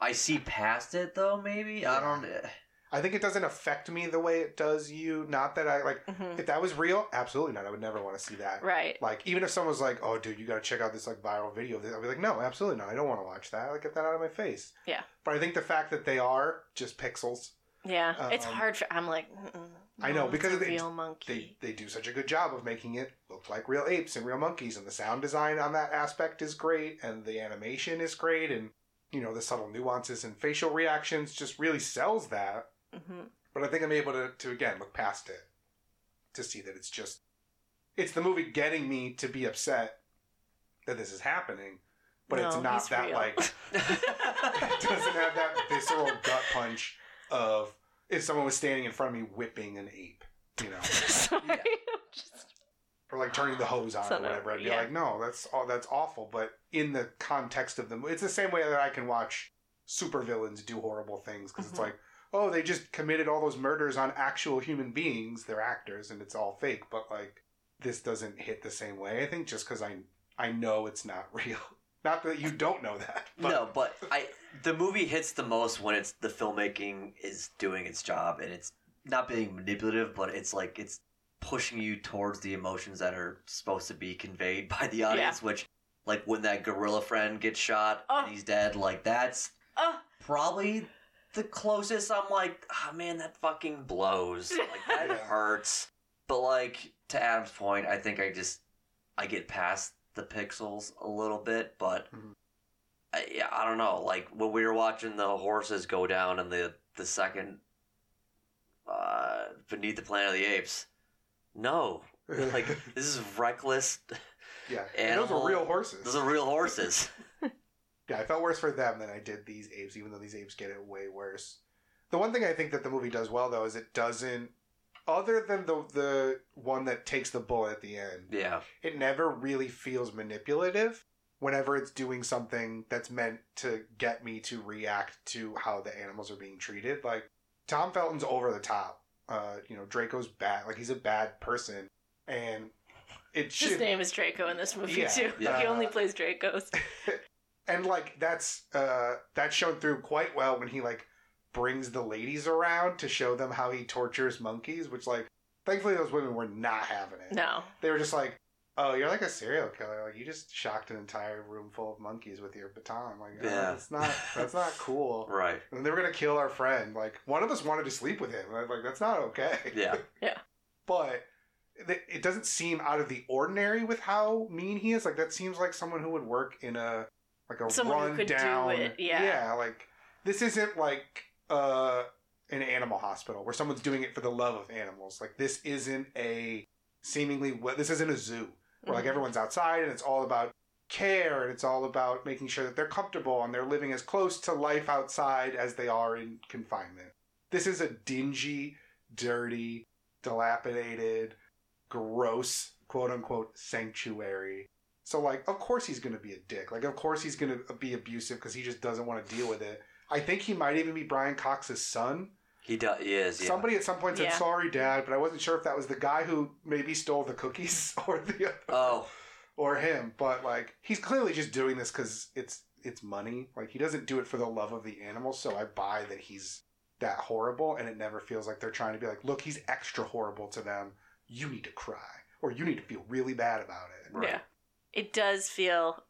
I see past it, though, maybe? Yeah. I think it doesn't affect me the way it does you. Not that I, like, if that was real, absolutely not. I would never want to see that. Right. Like, even if someone's like, oh, dude, you got to check out this, like, viral video of this, I'd be like, no, absolutely not. I don't want to watch that. Like, get that out of my face. Yeah. But I think the fact that they are just pixels. Yeah. It's hard for, I'm like, no, I know, because they do such a good job of making it look like real apes and real monkeys. And the sound design on that aspect is great. And the animation is great. And, you know, the subtle nuances and facial reactions just really sells that. But I think I'm able to again, look past it to see that it's just... It's the movie getting me to be upset that this is happening, but no, it's not that, real. Like... It doesn't have that visceral gut punch of if someone was standing in front of me whipping an ape, you know? Sorry, yeah. Or like turning the hose on or whatever. I'd be like, no, that's awful. But in the context of the movie, it's the same way that I can watch supervillains do horrible things because it's like, oh, they just committed all those murders on actual human beings. They're actors, and it's all fake. But, like, this doesn't hit the same way, I think, just because I know it's not real. Not that you don't know that. But. No, but the movie hits the most when it's the filmmaking is doing its job, and it's not being manipulative, but it's, like, it's pushing you towards the emotions that are supposed to be conveyed by the audience, which, like, when that gorilla friend gets shot and he's dead, like, that's probably... the closest I'm like, oh man, that fucking blows. Like, that hurts. But like, to Adam's point, I think I get past the pixels a little bit, but I don't know. Like, when we were watching the horses go down in the second Beneath the Planet of the Apes, no. Like, this is reckless. Yeah, and those are real horses. Those are real horses. Yeah, I felt worse for them than I did these apes, even though these apes get it way worse. The one thing I think that the movie does well, though, is it doesn't, other than the one that takes the bullet at the end, yeah, it never really feels manipulative whenever it's doing something that's meant to get me to react to how the animals are being treated. Like, Tom Felton's over the top. Draco's bad. Like, he's a bad person. And his name is Draco in this movie, too. Yeah. He only plays Dracos. And, like, that's shown through quite well when he, like, brings the ladies around to show them how he tortures monkeys, which, like, thankfully those women were not having it. No. They were just like, oh, you're like a serial killer. Like, you just shocked an entire room full of monkeys with your baton. Like, yeah. That's not cool. Right. And they were going to kill our friend. Like, one of us wanted to sleep with him. Like, that's not okay. Yeah. Yeah. But it doesn't seem out of the ordinary with how mean he is. Like, that seems like someone who would work in a... Like a someone run down. Do it. Yeah. Yeah, like this isn't like an animal hospital where someone's doing it for the love of animals. Like this isn't this isn't a zoo where like everyone's outside and it's all about care and it's all about making sure that they're comfortable and they're living as close to life outside as they are in confinement. This is a dingy, dirty, dilapidated, gross, quote unquote, sanctuary. So, like, of course he's going to be a dick. Like, of course he's going to be abusive because he just doesn't want to deal with it. I think he might even be Brian Cox's son. He is, yeah. Somebody at some point said, sorry, Dad, but I wasn't sure if that was the guy who maybe stole the cookies or the other. Oh. Or him. But, like, he's clearly just doing this because it's money. Like, he doesn't do it for the love of the animals, so I buy that he's that horrible, and it never feels like they're trying to be like, look, he's extra horrible to them. You need to cry. Or you need to feel really bad about it. Right? Yeah. It does feel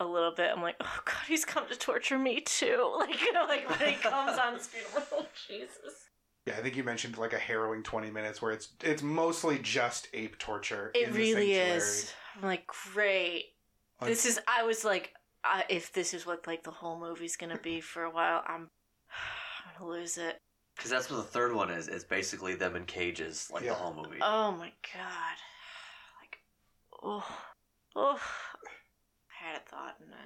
a little bit, I'm like, oh God, he's come to torture me too. Like, you know, like when he comes on his funeral, Jesus. Yeah, I think you mentioned like a harrowing 20 minutes where it's mostly just ape torture. It really is. I'm like, great. I was like, if this is what like the whole movie's going to be for a while, I'm going to lose it. Because that's what the third one is. It's basically them in cages, like the whole movie. Oh my God. Like, oh, I had a thought and then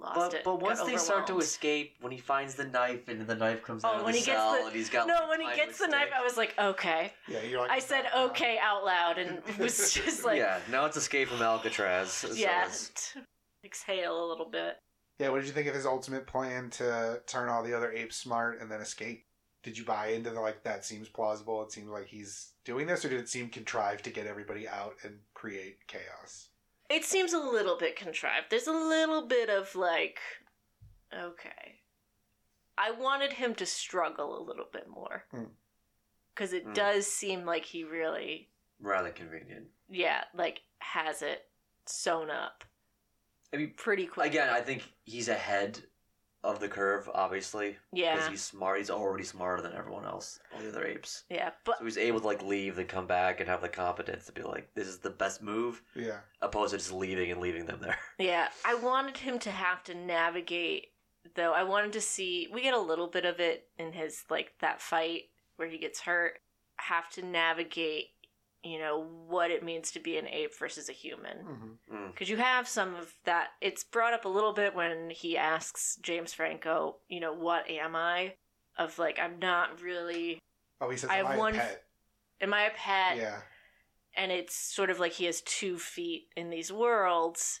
lost it. But once they start to escape, when he finds the knife and the knife comes out of the cell and he's got... No, when he gets the knife, I was like, okay. Yeah, you're like... I said okay out loud and was just like... Yeah, now it's Escape from Alcatraz. Yeah, exhale a little bit. Yeah, what did you think of his ultimate plan to turn all the other apes smart and then escape? Did you buy into the, like, that seems plausible, it seems like he's doing this, or did it seem contrived to get everybody out and create chaos? It seems a little bit contrived. There's a little bit of, like, okay. I wanted him to struggle a little bit more. Because it does seem like he really... Rather convenient. Yeah, like, has it sewn up. I mean, pretty quick. Again, I think he's ahead of the curve, obviously. Yeah. Because he's smart. He's already smarter than everyone else, all the other apes. Yeah, but... So he's able to, like, leave and come back and have the competence to be like, this is the best move. Yeah. Opposed to just leaving them there. Yeah. I wanted him to have to navigate, though. I wanted to see... We get a little bit of it in his, like, that fight where he gets hurt. Have to navigate, you know, what it means to be an ape versus a human. Because you have some of that. It's brought up a little bit when he asks James Franco, you know, what am I? Of like, I'm not really... Oh, he says, am I a pet? Am I a pet? Yeah. And it's sort of like he has 2 feet in these worlds.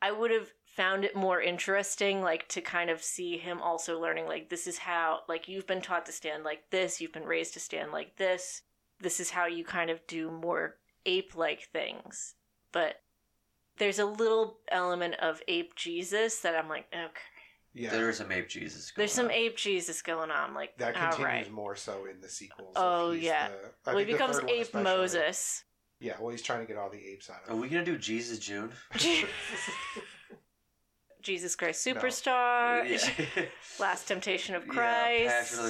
I would have found it more interesting, like, to kind of see him also learning, like, this is how, like, you've been taught to stand like this. You've been raised to stand like this. This is how you kind of do more ape-like things. But there's a little element of ape Jesus that I'm like, okay. Yeah. There's some ape Jesus going on. Like, that continues more so in the sequels. Oh, yeah. Well, he becomes ape Moses. Yeah, well, he's trying to get all the apes out of him. Are we going to do Jesus June? Jesus Christ Superstar, yeah. Last Temptation of Christ,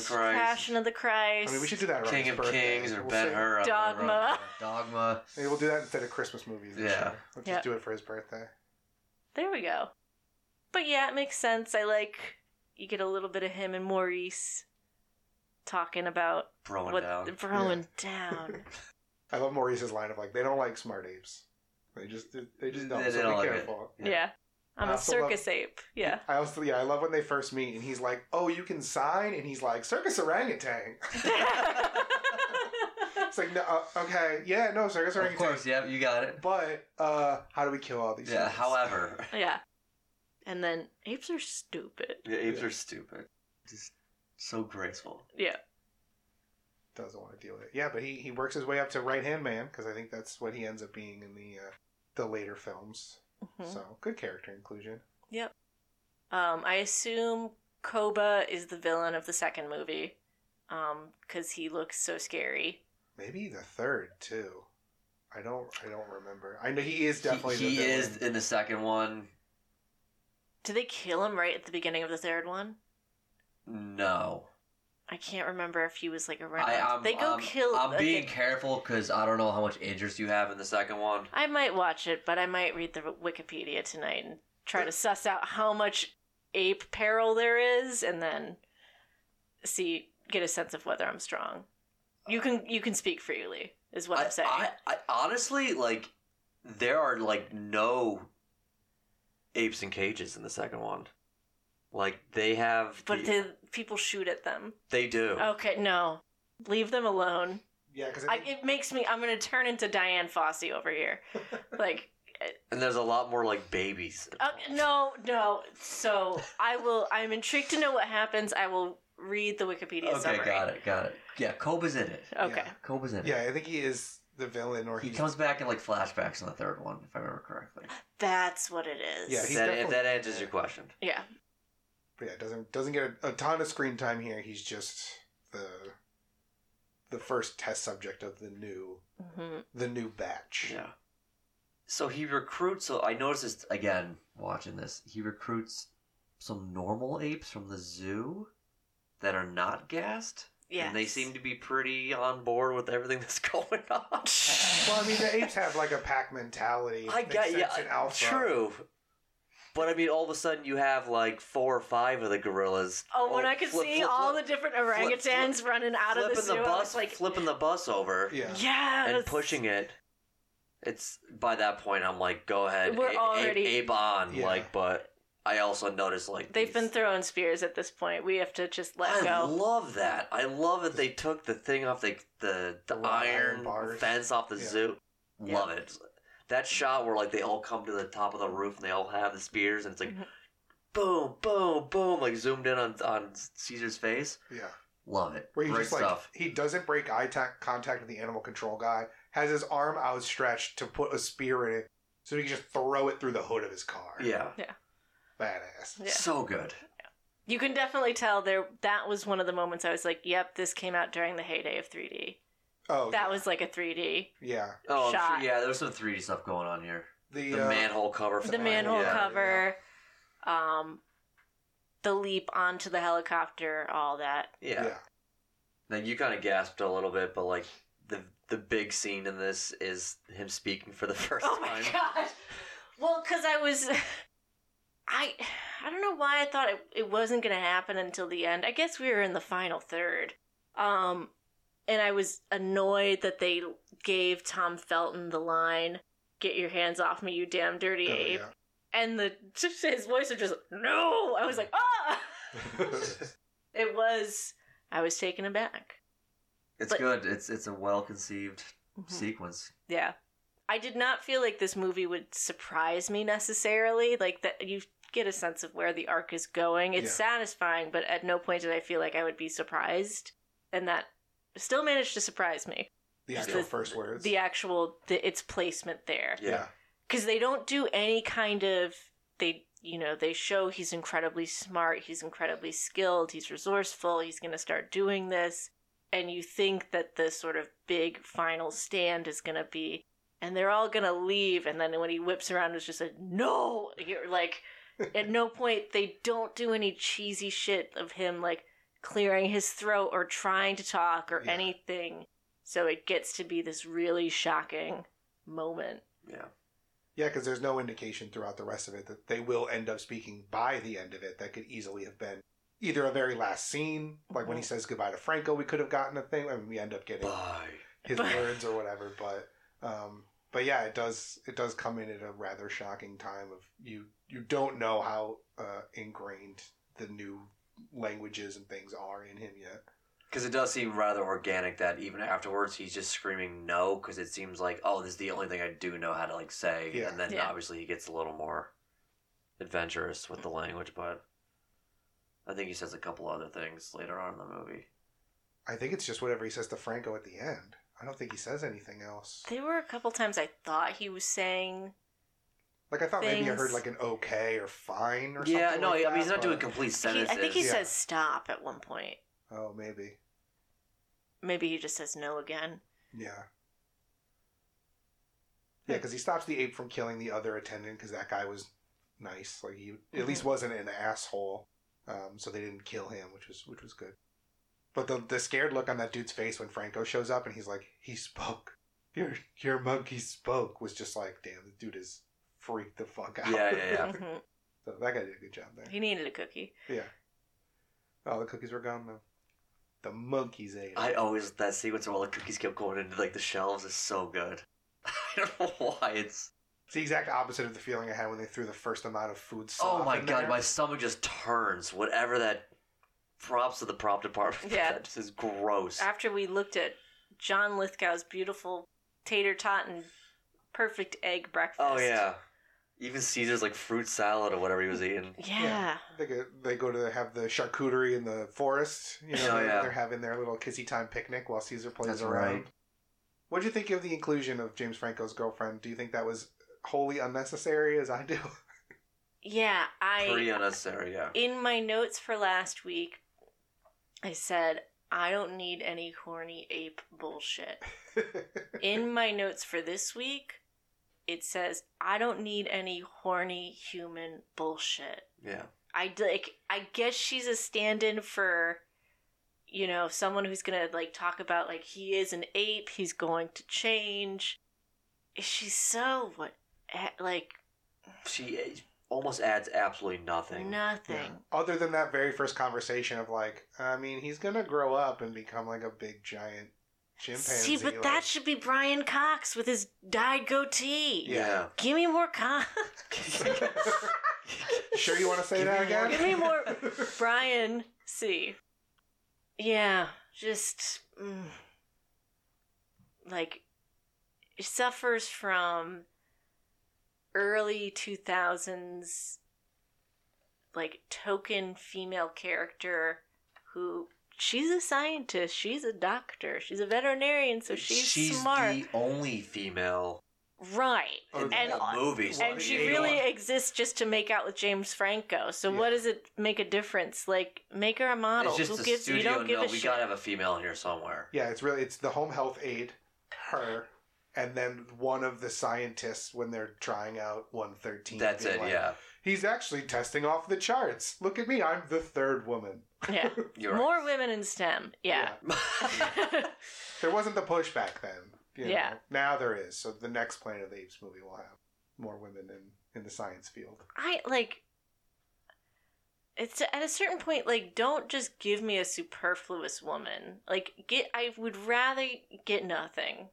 Passion of the Christ. I mean, we should do that. King of Kings or Ben-Hur. Dogma. Maybe we'll do that instead of Christmas movies. Yeah, we'll just do it for his birthday. There we go. But yeah, it makes sense. I like you get a little bit of him and Maurice talking about throwing down. I love Maurice's line of like, they don't like smart apes. They just don't. They don't be careful. Like yeah. I'm a circus ape. Yeah. I love when they first meet and he's like, oh, you can sign? And he's like, circus orangutan. It's like, no, okay. Yeah, no, circus orangutan. Of course, yeah, you got it. But how do we kill all these apes? Yeah, however. Yeah. And then apes are stupid. Yeah, apes are stupid. Just so graceful. Yeah. Doesn't want to deal with it. Yeah, but he works his way up to right-hand man, because I think that's what he ends up being in the later films. Mm-hmm. So, good character inclusion. Yep. I assume Koba is the villain of the second movie, because he looks so scary. Maybe the third, too. I don't remember. I know he is definitely the villain. He is in the second one. Do they kill him right at the beginning of the third one? No. I can't remember if he was like around. I'm being careful because I don't know how much interest you have in the second one. I might watch it, but I might read the Wikipedia tonight and try to suss out how much ape peril there is, and then get a sense of whether I'm strong. You can speak freely, is what I'm saying. I honestly like there are like no apes in cages in the second one. Like, they have... But people shoot at them. They do. Okay, no. Leave them alone. Yeah, because... It makes me... I'm going to turn into Diane Fossey over here. Like... And there's a lot more, like, babies. No. So, I'm intrigued to know what happens. I will read the Wikipedia summary. Okay, got it. Yeah, Koba's in it. Okay. Yeah. Koba's in it. Yeah, I think he is the villain, or he comes back in, like, flashbacks in the third one, if I remember correctly. That's what it is. Yeah, if that answers your question. Yeah. But yeah, doesn't get a ton of screen time here. He's just the first test subject of the new batch. Yeah. So he recruits. So I noticed this again watching this. He recruits some normal apes from the zoo that are not gassed. Yeah. And they seem to be pretty on board with everything that's going on. Well, I mean, the apes have like a pack mentality. I got yeah. True. But, I mean, all of a sudden you have, like, 4 or 5 of the gorillas. Oh, when I could see all the different orangutans running out of the zoo. Flipping the bus over. Yeah. And pushing it. It's, by that point, I'm like, go ahead. We're already... Ape on, yeah. Like, but I also noticed, like... They've been throwing spears at this point. We have to just let go. I love that. I love that they took the thing off the iron fence off the zoo. Love it. That shot where, like, they all come to the top of the roof and they all have the spears and it's like, boom, boom, boom, like, zoomed in on Caesar's face. Yeah. Love it. Where he just, stuff. Like, he doesn't break eye contact with the animal control guy, has his arm outstretched to put a spear in it so he can just throw it through the hood of his car. Yeah. Yeah. Badass. Yeah. So good. Yeah. You can definitely tell that was one of the moments I was like, yep, this came out during the heyday of 3D. Oh, that was like a 3D. Yeah. Oh, shot. Sure, yeah. There was some 3D stuff going on here. The manhole cover. For the manhole cover. Yeah. The leap onto the helicopter, all that. Yeah. Now you kind of gasped a little bit, but like the big scene in this is him speaking for the first time. Oh my god! Well, because I was, I don't know why I thought it wasn't going to happen until the end. I guess we were in the final third. And I was annoyed that they gave Tom Felton the line, "Get your hands off me, you damn dirty ape." Yeah. And his voice was just, no! I was like, ah! I was taken aback. It's good. It's a well-conceived sequence. Yeah. I did not feel like this movie would surprise me necessarily. Like, that, you get a sense of where the arc is going. It's satisfying, but at no point did I feel like I would be surprised. And that... still managed to surprise me. The actual first words. The actual, its placement there. Yeah. Because they don't do any kind of, they show he's incredibly smart, he's incredibly skilled, he's resourceful, he's going to start doing this. And you think that the sort of big final stand is going to be, and they're all going to leave. And then when he whips around, it's just like, no! You're like, At no point, they don't do any cheesy shit of him, like, clearing his throat or trying to talk or anything. So it gets to be this really shocking moment. Yeah. Yeah, because there's no indication throughout the rest of it that they will end up speaking by the end of it. That could easily have been either a very last scene, like when he says goodbye to Franco, we could have gotten a thing. I mean, we end up getting his words or whatever. But yeah, it does come in at a rather shocking time of you don't know how ingrained the new languages and things are in him yet. Because it does seem rather organic that even afterwards he's just screaming no, because it seems like, oh, this is the only thing I do know how to, like, say. Yeah. And then obviously he gets a little more adventurous with the language, but I think he says a couple other things later on in the movie. I think it's just whatever he says to Franco at the end. I don't think he says anything else. There were a couple times I thought he was saying... Like, I thought maybe I heard, like, an okay or fine or something. Yeah, no, like I mean, he's not doing complete sentences. I think he says stop at one point. Oh, maybe. Maybe he just says no again. Yeah. Yeah, because he stops the ape from killing the other attendant because that guy was nice. Like, he at least wasn't an asshole. So they didn't kill him, which was good. But the scared look on that dude's face when Franco shows up and he's like, he spoke. Your monkey spoke, was just like, damn, the dude is... freaked the fuck out. Yeah. Mm-hmm. So that guy did a good job there. He needed a cookie. Yeah. Oh, the cookies were gone though. The monkeys ate it. That sequence of all the cookies kept going into like the shelves is so good. I don't know why it's the exact opposite of the feeling I had when they threw the first amount of food slop. Oh my god, my stomach just turns. Whatever that props to the prop department. Yeah. That just is gross. After we looked at John Lithgow's beautiful tater tot and perfect egg breakfast. Oh yeah. Even Caesar's, like, fruit salad or whatever he was eating. Yeah. They go to have the charcuterie in the forest. You know, they're having their little kissy time picnic while Caesar plays around. Right. What do you think of the inclusion of James Franco's girlfriend? Do you think that was wholly unnecessary, as I do? Yeah, pretty unnecessary, yeah. In my notes for last week, I said, I don't need any horny ape bullshit. In my notes for this week... it says, I don't need any horny human bullshit. Yeah. I guess she's a stand-in for, you know, someone who's going to, like, talk about, like, he is an ape, he's going to change. She's so, she almost adds absolutely nothing. Yeah. Other than that very first conversation of, like, I mean, he's going to grow up and become, like, a big, giant... chimpanzee. See, but like, that should be Brian Cox with his dyed goatee. Yeah. Give me more Cox. Sure you want to say that again? Give me more Brian C. Yeah, just... like, it suffers from early 2000s, like, token female character who... she's a scientist. She's a doctor. She's a veterinarian, so she's smart. She's the only female. Right. In the movies. And she really exists just to make out with James Franco. So what does it make a difference? Like, make her a model. It's just a studio. You don't give a shit. We got to have a female in here somewhere. Yeah, it's the home health aide, her, and then one of the scientists when they're trying out 113. That's it, like, yeah. He's actually testing off the charts. Look at me. I'm the third woman. Yeah. You're more right. Women in STEM. Yeah. There wasn't the push back then. You know? Yeah. Now there is. So the next Planet of the Apes movie will have more women in the science field. It's at a certain point, like, don't just give me a superfluous woman. Like, I would rather get nothing.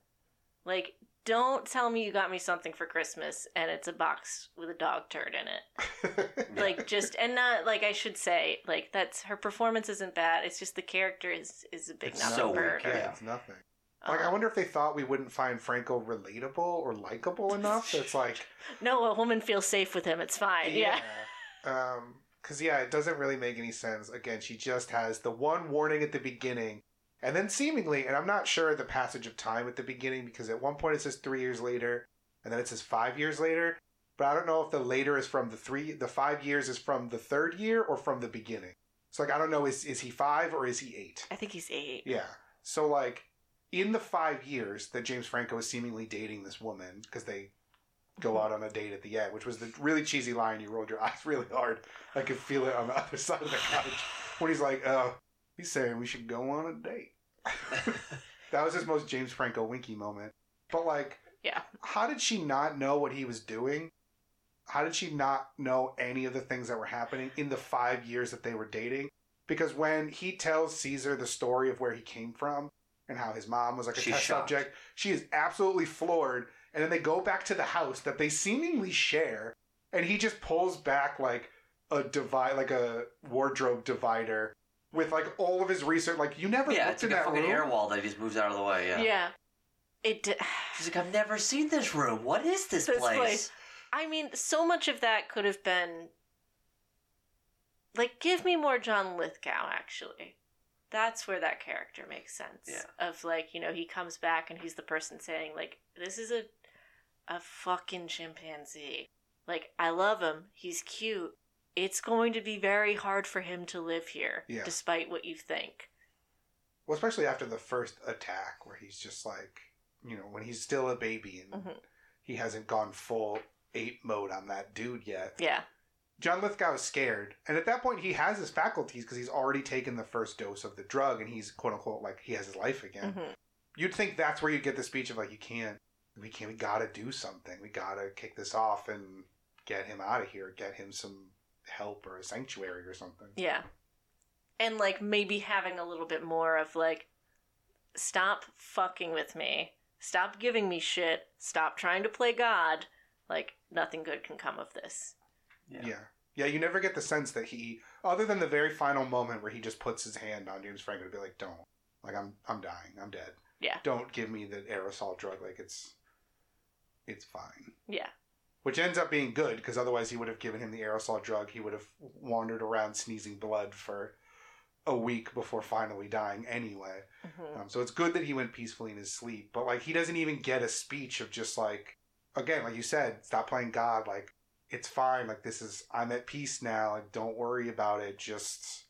Like, don't tell me you got me something for Christmas and it's a box with a dog turd in it. Like, just, and not, like, I should say, like, that's, her performance isn't bad. It's just the character is a big number. So weak. Yeah, it's nothing. Like, I wonder if they thought we wouldn't find Franco relatable or likable enough. It's like... no, a woman feels safe with him. It's fine. Yeah. Because, yeah, it doesn't really make any sense. Again, she just has the one warning at the beginning. And then seemingly, and I'm not sure of the passage of time at the beginning, because at one point it says 3 years later, and then it says 5 years later. But I don't know if the later is from the 5 years is from the third year or from the beginning. So, like, I don't know, is he 5 or is he 8? I think he's 8. Yeah. So, like, in the 5 years that James Franco is seemingly dating this woman, because they go out on a date at the end, which was the really cheesy line. You rolled your eyes really hard. I could feel it on the other side of the couch when he's like, he's saying we should go on a date. That was his most James Franco winky moment. But like, yeah, how did she not know what he was doing? How did she not know any of the things that were happening in the 5 years that they were dating? Because when he tells Caesar the story of where he came from and how his mom was like a test subject, she is absolutely floored. And then they go back to the house that they seemingly share, and he just pulls back like a divide, like a wardrobe divider, with like all of his research. Like, you never looked in that room. Yeah, it's like a fucking air wall that he just moves out of the way. Yeah. Yeah. She's like, I've never seen this room. What is this place? I mean, so much of that could have been like, give me more John Lithgow, actually. That's where that character makes sense. Yeah. Of like, you know, he comes back and he's the person saying like, this is a fucking chimpanzee. Like, I love him. He's cute. It's going to be very hard for him to live here, despite what you think. Well, especially after the first attack where he's just like, you know, when he's still a baby and he hasn't gone full ape mode on that dude yet. Yeah. John Lithgow is scared. And at that point, he has his faculties because he's already taken the first dose of the drug and he's, quote unquote, like he has his life again. Mm-hmm. You'd think that's where you'd get the speech of like, we gotta do something. We gotta kick this off and get him out of here, get him some help or a sanctuary or something. Yeah. And like maybe having a little bit more of like, stop fucking with me. Stop giving me shit. Stop trying to play God. Like, nothing good can come of this. Yeah, you never get the sense that he, other than the very final moment where he just puts his hand on James Franco to be like, don't. Like, I'm dying. I'm dead. Yeah. Don't give me the aerosol drug. Like, it's fine. Yeah. Which ends up being good, because otherwise he would have given him the aerosol drug. He would have wandered around sneezing blood for a week before finally dying anyway. Mm-hmm. So it's good that he went peacefully in his sleep. But, like, he doesn't even get a speech of just, like, again, like you said, stop playing God. Like, it's fine. Like, this is, I'm at peace now. Like, don't worry about it. Just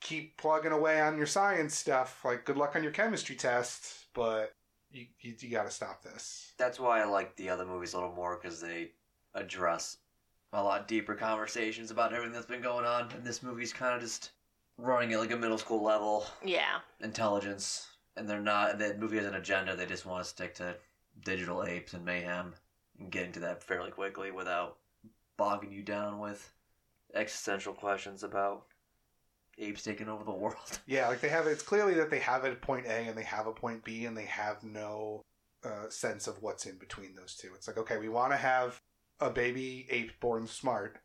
keep plugging away on your science stuff. Like, good luck on your chemistry test, but you got to stop this. That's why I like the other movies a little more, because they address a lot deeper conversations about everything that's been going on. And this movie's kind of just running at like a middle school level. Yeah. Intelligence. And they're not, the movie has an agenda. They just want to stick to digital apes and mayhem. Getting to that fairly quickly without bogging you down with existential questions about apes taking over the world. Yeah, like they have, it's clearly that they have a point A and they have a point B, and they have no sense of what's in between those two. It's like, okay, we want to have a baby ape born smart,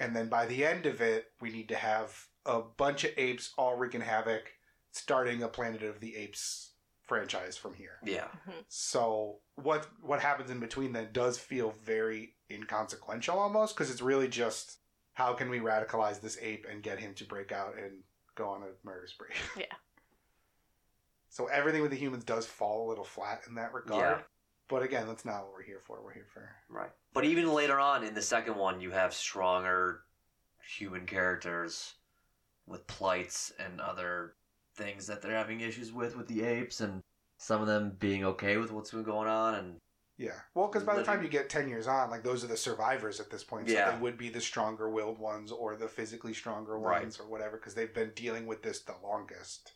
and then by the end of it, we need to have a bunch of apes all wreaking havoc, starting a Planet of the Apes franchise from here. Yeah. Mm-hmm. So what happens in between then does feel very inconsequential almost, because it's really just how can we radicalize this ape and get him to break out and go on a murder spree. Yeah. So everything with the humans does fall a little flat in that regard. Yeah. But again, that's not what we're here for. We're here for... Right. But even later on in the second one, you have stronger human characters with plights and other things that they're having issues with the apes, and some of them being okay with what's been going on. And yeah, well, because by the time you get 10 years on, like, those are the survivors at this point, so they would be the stronger willed ones or the physically stronger ones or whatever, because they've been dealing with this the longest.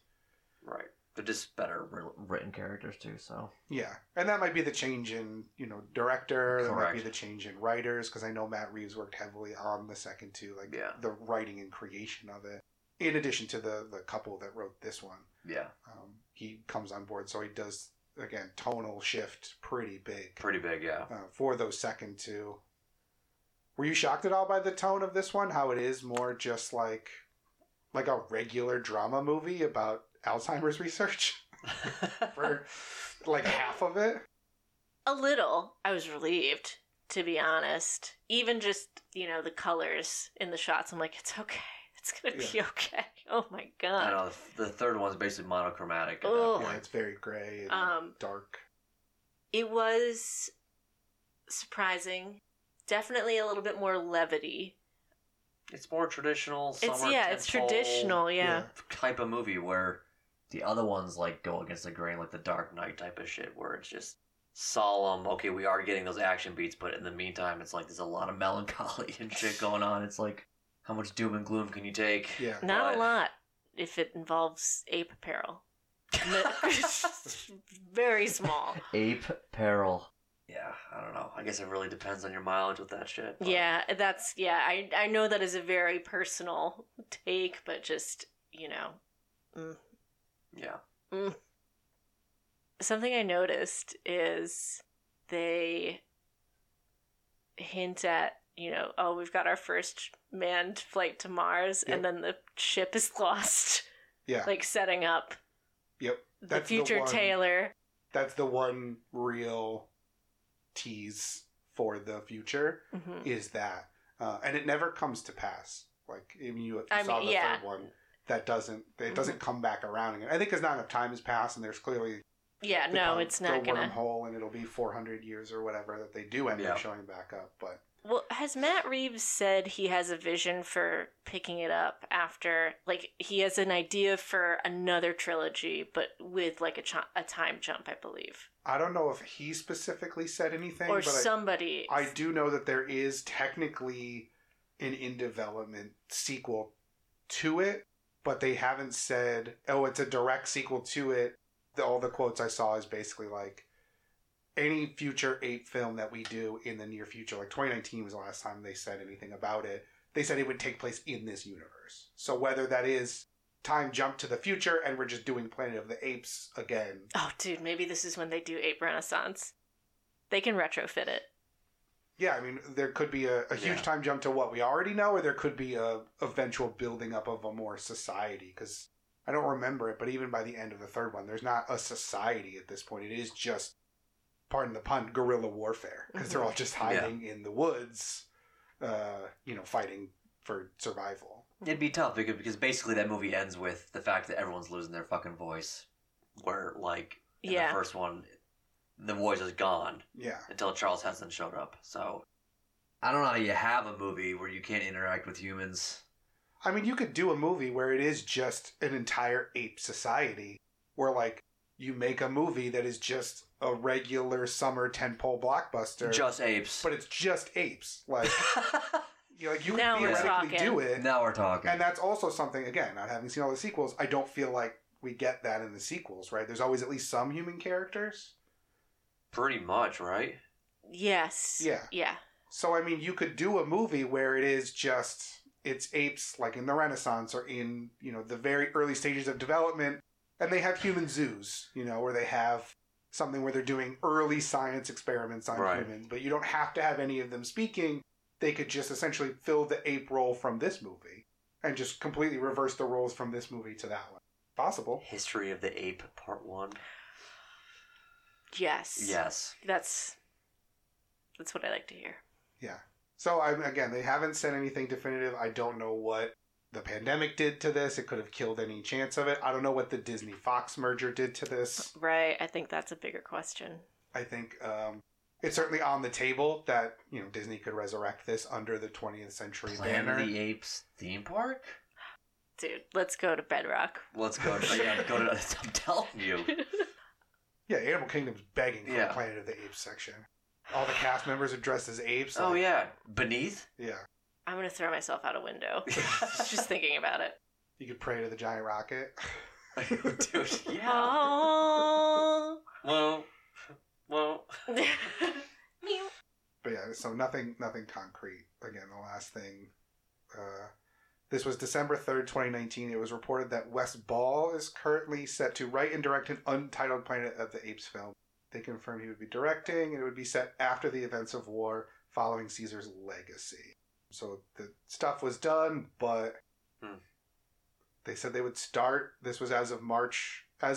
Right. They're just better written characters too, so yeah. And that might be the change in, you know, director. Correct. That might be the change in writers, because I know Matt Reeves worked heavily on the second two, like the writing and creation of it. In addition to the couple that wrote this one. Yeah. He comes on board, so he does, again, tonal shift pretty big. Pretty big, yeah. For those second two. Were you shocked at all by the tone of this one? How it is more just like a regular drama movie about Alzheimer's research? For like half of it? A little. I was relieved, to be honest. Even just, you know, the colors in the shots. I'm like, it's okay. It's going to be okay. Oh, my God. I know. The third one's basically monochromatic. Oh. Yeah, it's very gray and dark. It was surprising. Definitely a little bit more levity. It's more traditional. It's traditional, yeah. Type of movie where the other ones, like, go against the grain, like the Dark Knight type of shit, where it's just solemn, okay, we are getting those action beats, but in the meantime, it's like there's a lot of melancholy and shit going on. It's like, how much doom and gloom can you take? Yeah. Not a lot if it involves ape apparel. Very small. Ape apparel. Yeah, I don't know. I guess it really depends on your mileage with that shit. But. Yeah, that's, yeah, I know that is a very personal take, but just, you know. Mm. Yeah. Mm. Something I noticed is they hint at, you know, oh, we've got our first manned flight to Mars, yep. And then the ship is lost. Yeah. Like setting up. Yep. That's the future Taylor. That's the one real tease for the future, mm-hmm. is that. And it never comes to pass. Like, I mean, you saw the yeah. third one. It doesn't come back around again. I think because not enough time has passed, and there's clearly... Yeah, no, it's not going to... wormhole, and it'll be 400 years or whatever that they do end up showing back up, but... Well, has Matt Reeves said he has a vision for picking it up after... Like, he has an idea for another trilogy, but with, like, a time jump, I believe. I don't know if he specifically said anything, or but somebody... I do know that there is technically an in-development sequel to it, but they haven't said, oh, it's a direct sequel to it. All the quotes I saw is basically like any future ape film that we do in the near future, like 2019 was the last time they said anything about it. They said it would take place in this universe. So whether that is time jump to the future and we're just doing Planet of the Apes again. Oh, dude, maybe this is when they do Ape Renaissance. They can retrofit it. Yeah, I mean, there could be a huge time jump to what we already know, or there could be a eventual building up of a more society, because... I don't remember it, but even by the end of the third one, there's not a society at this point. It is just, pardon the pun, guerrilla warfare. Because they're all just hiding in the woods, fighting for survival. It'd be tough because basically that movie ends with the fact that everyone's losing their fucking voice. Where, like, in the first one, the voice is gone. Yeah. Until Charles Heston showed up. So, I don't know how you have a movie where you can't interact with humans. I mean, you could do a movie where it is just an entire ape society, where, like, you make a movie that is just a regular summer tentpole blockbuster. Just apes. But it's just apes. Like, you could theoretically do it. Now we're talking. And that's also something, again, not having seen all the sequels, I don't feel like we get that in the sequels, right? There's always at least some human characters. Pretty much, right? Yes. Yeah. Yeah. So, I mean, you could do a movie where it is just... It's apes, like in the Renaissance or in, the very early stages of development. And they have human zoos, where they have something where they're doing early science experiments on humans. But you don't have to have any of them speaking. They could just essentially fill the ape role from this movie and just completely reverse the roles from this movie to that one. Possible. History of the Ape, Part 1. Yes. Yes. That's what I like to hear. Yeah. So, again, they haven't said anything definitive. I don't know what the pandemic did to this. It could have killed any chance of it. I don't know what the Disney-Fox merger did to this. Right. I think that's a bigger question. I think it's certainly on the table that, Disney could resurrect this under the 20th century banner. Planet of the Apes theme park? Dude, let's go to Bedrock. Let's go to... I'm telling you. Yeah, Animal Kingdom's begging for a Planet of the Apes section. All the cast members are dressed as apes. Oh, yeah. Beneath? Yeah. I'm going to throw myself out a window. Just thinking about it. You could pray to the giant rocket. Dude, yeah. Aww. Well. But yeah, so nothing concrete. Again, the last thing. This was December 3rd, 2019. It was reported that Wes Ball is currently set to write and direct an untitled Planet of the Apes film. They confirmed he would be directing, and it would be set after the events of war, following Caesar's legacy. So the stuff was done, but they said they would start. This was as of March. In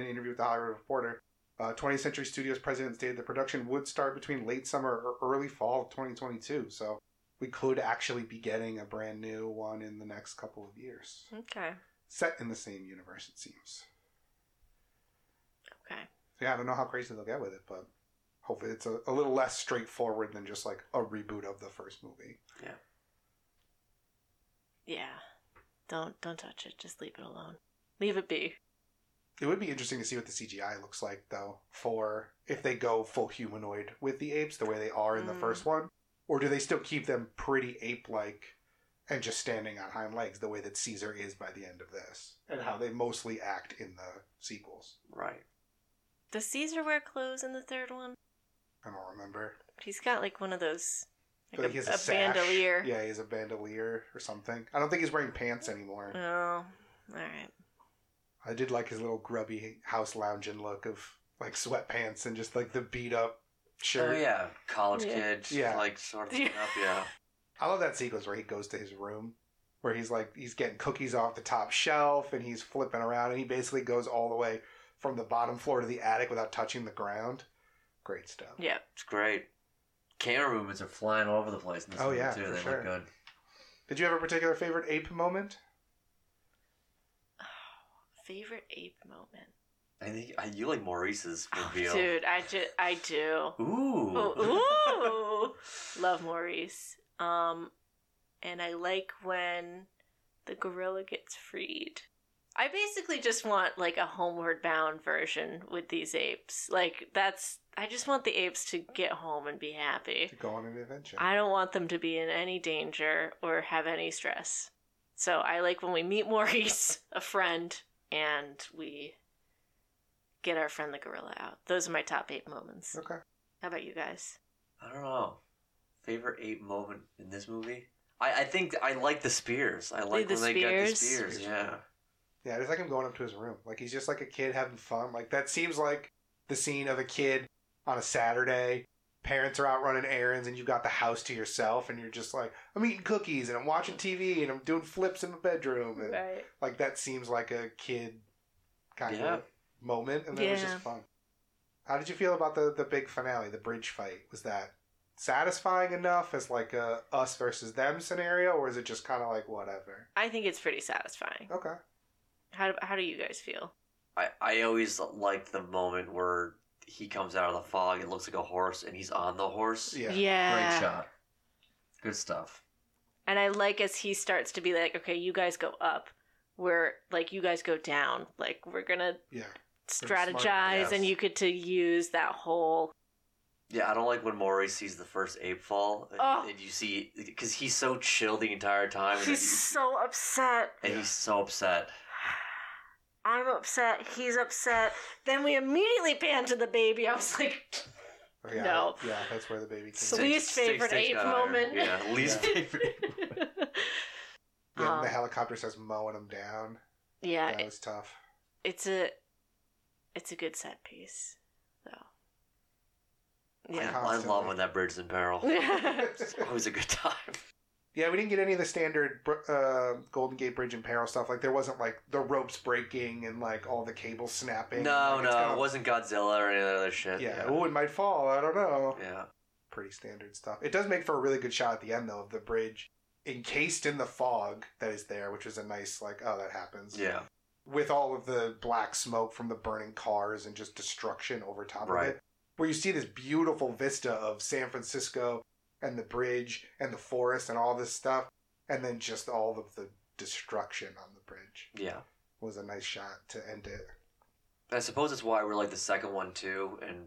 an interview with The Hollywood Reporter, 20th Century Studios president stated the production would start between late summer or early fall of 2022. So we could actually be getting a brand new one in the next couple of years. Okay. Set in the same universe, it seems. Okay. So yeah, I don't know how crazy they'll get with it, but hopefully it's a little less straightforward than just like a reboot of the first movie. Yeah. Yeah. Don't touch it. Just leave it alone. Leave it be. It would be interesting to see what the CGI looks like, though, for if they go full humanoid with the apes the way they are in the first one. Or do they still keep them pretty ape-like and just standing on hind legs the way that Caesar is by the end of this? And how they mostly act in the sequels. Right. Does Caesar wear clothes in the third one? I don't remember. He's got like one of those... Like he has a bandolier. Yeah, he has a bandolier or something. I don't think he's wearing pants anymore. Oh, all right. I did like his little grubby house lounging look of like sweatpants and just like the beat up shirt. Oh yeah, college kid. Yeah, like sort of up. Yeah. I love that sequence where he goes to his room, where he's like he's getting cookies off the top shelf and he's flipping around and he basically goes all the way from the bottom floor to the attic without touching the ground. Great stuff. Yeah, it's great. Camera movements are flying all over the place in this movie, too. They look good. Did you have a particular favorite ape moment? Oh, favorite ape moment. I think you like Maurice's reveal. Oh, dude, I do. Ooh. Oh, ooh. Love Maurice. And I like when the gorilla gets freed. I basically just want, like, a homeward-bound version with these apes. Like, that's... I just want the apes to get home and be happy. To go on an adventure. I don't want them to be in any danger or have any stress. So I like when we meet Maurice, a friend, and we get our friend the gorilla out. Those are my top ape moments. Okay. How about you guys? I don't know. Favorite ape moment in this movie? I think I like the spears. I like when they got the spears. Yeah. Yeah, it's like him going up to his room. Like, he's just like a kid having fun. Like, that seems like the scene of a kid on a Saturday. Parents are out running errands, and you've got the house to yourself, and you're just like, I'm eating cookies, and I'm watching TV, and I'm doing flips in my bedroom. And right. Like, that seems like a kid kind of moment, and that was just fun. How did you feel about the big finale, the bridge fight? Was that satisfying enough as like a us versus them scenario, or is it just kind of like whatever? I think it's pretty satisfying. Okay. How do you guys feel? I always liked the moment where he comes out of the fog, it looks like a horse, and he's on the horse. Yeah. Great shot. Good stuff. And I like as he starts to be like, okay, you guys go up. We're like, you guys go down. Like, we're going to strategize, and you get to use that whole... Yeah, I don't like when Maurice sees the first ape fall, and you see... Because he's so chill the entire time. He's so upset. And he's so upset. I'm upset. He's upset. Then we immediately pan to the baby. I was like, no. Yeah, that's where the baby came from. Least favorite ape moment. Yeah, least favorite moment. Yeah, the helicopter starts mowing him down. Yeah. That was tough. It's a good set piece, though. Yeah. I love when that bridge is in peril. It's always a good time. Yeah, we didn't get any of the standard Golden Gate Bridge in peril stuff. Like, there wasn't, like, the ropes breaking and, like, all the cables snapping. No, like, it wasn't Godzilla or any of that other shit. Yeah. Oh, it might fall. I don't know. Yeah. Pretty standard stuff. It does make for a really good shot at the end, though, of the bridge encased in the fog that is there, which is a nice, like, oh, that happens. Yeah. With all of the black smoke from the burning cars and just destruction over top of it. Where you see this beautiful vista of San Francisco and the bridge, and the forest, and all this stuff, and then just all of the destruction on the bridge. Yeah. Was a nice shot to end it. I suppose that's why we're like the second one, too, and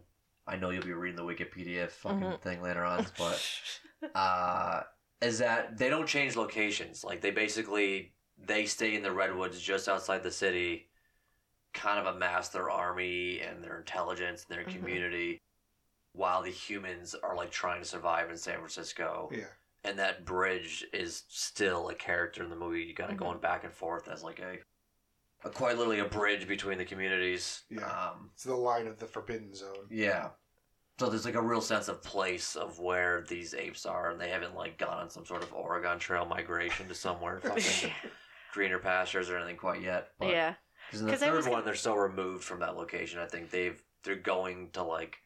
I know you'll be reading the Wikipedia fucking thing later on, but, is that they don't change locations. Like, they stay in the Redwoods just outside the city, kind of amass their army, and their intelligence, and their community, while the humans are, like, trying to survive in San Francisco. Yeah. And that bridge is still a character in the movie. You got it going back and forth as, like, a quite literally a bridge between the communities. Yeah. It's the line of the Forbidden Zone. Yeah. So there's, like, a real sense of place of where these apes are, and they haven't, like, gone on some sort of Oregon Trail migration to somewhere fucking greener pastures or anything quite yet. But, yeah. Because in the third one, they're so removed from that location. I think they're going to, like,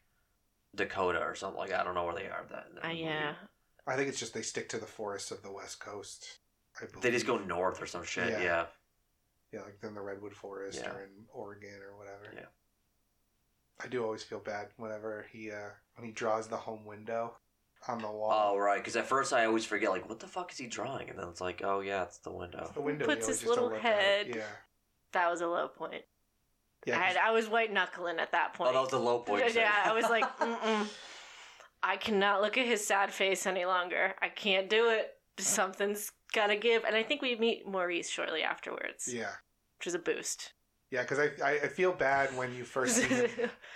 Dakota or something like that. I don't know where they are. Yeah. I think it's just they stick to the forests of the West Coast. They just go north or some shit. Yeah. Yeah, like in the Redwood Forest or in Oregon or whatever. Yeah. I do always feel bad whenever when he draws the home window on the wall. Oh, right. Because at first I always forget, like, what the fuck is he drawing? And then it's like, oh, yeah, it's the window. It's the window. He puts his little head. That was a low point. Yeah, I was white knuckling at that point. Oh, that was the low point. Yeah, I was like, I cannot look at his sad face any longer. I can't do it. Something's gotta give. And I think we meet Maurice shortly afterwards. Yeah, which is a boost. Yeah, because I feel bad when you first see him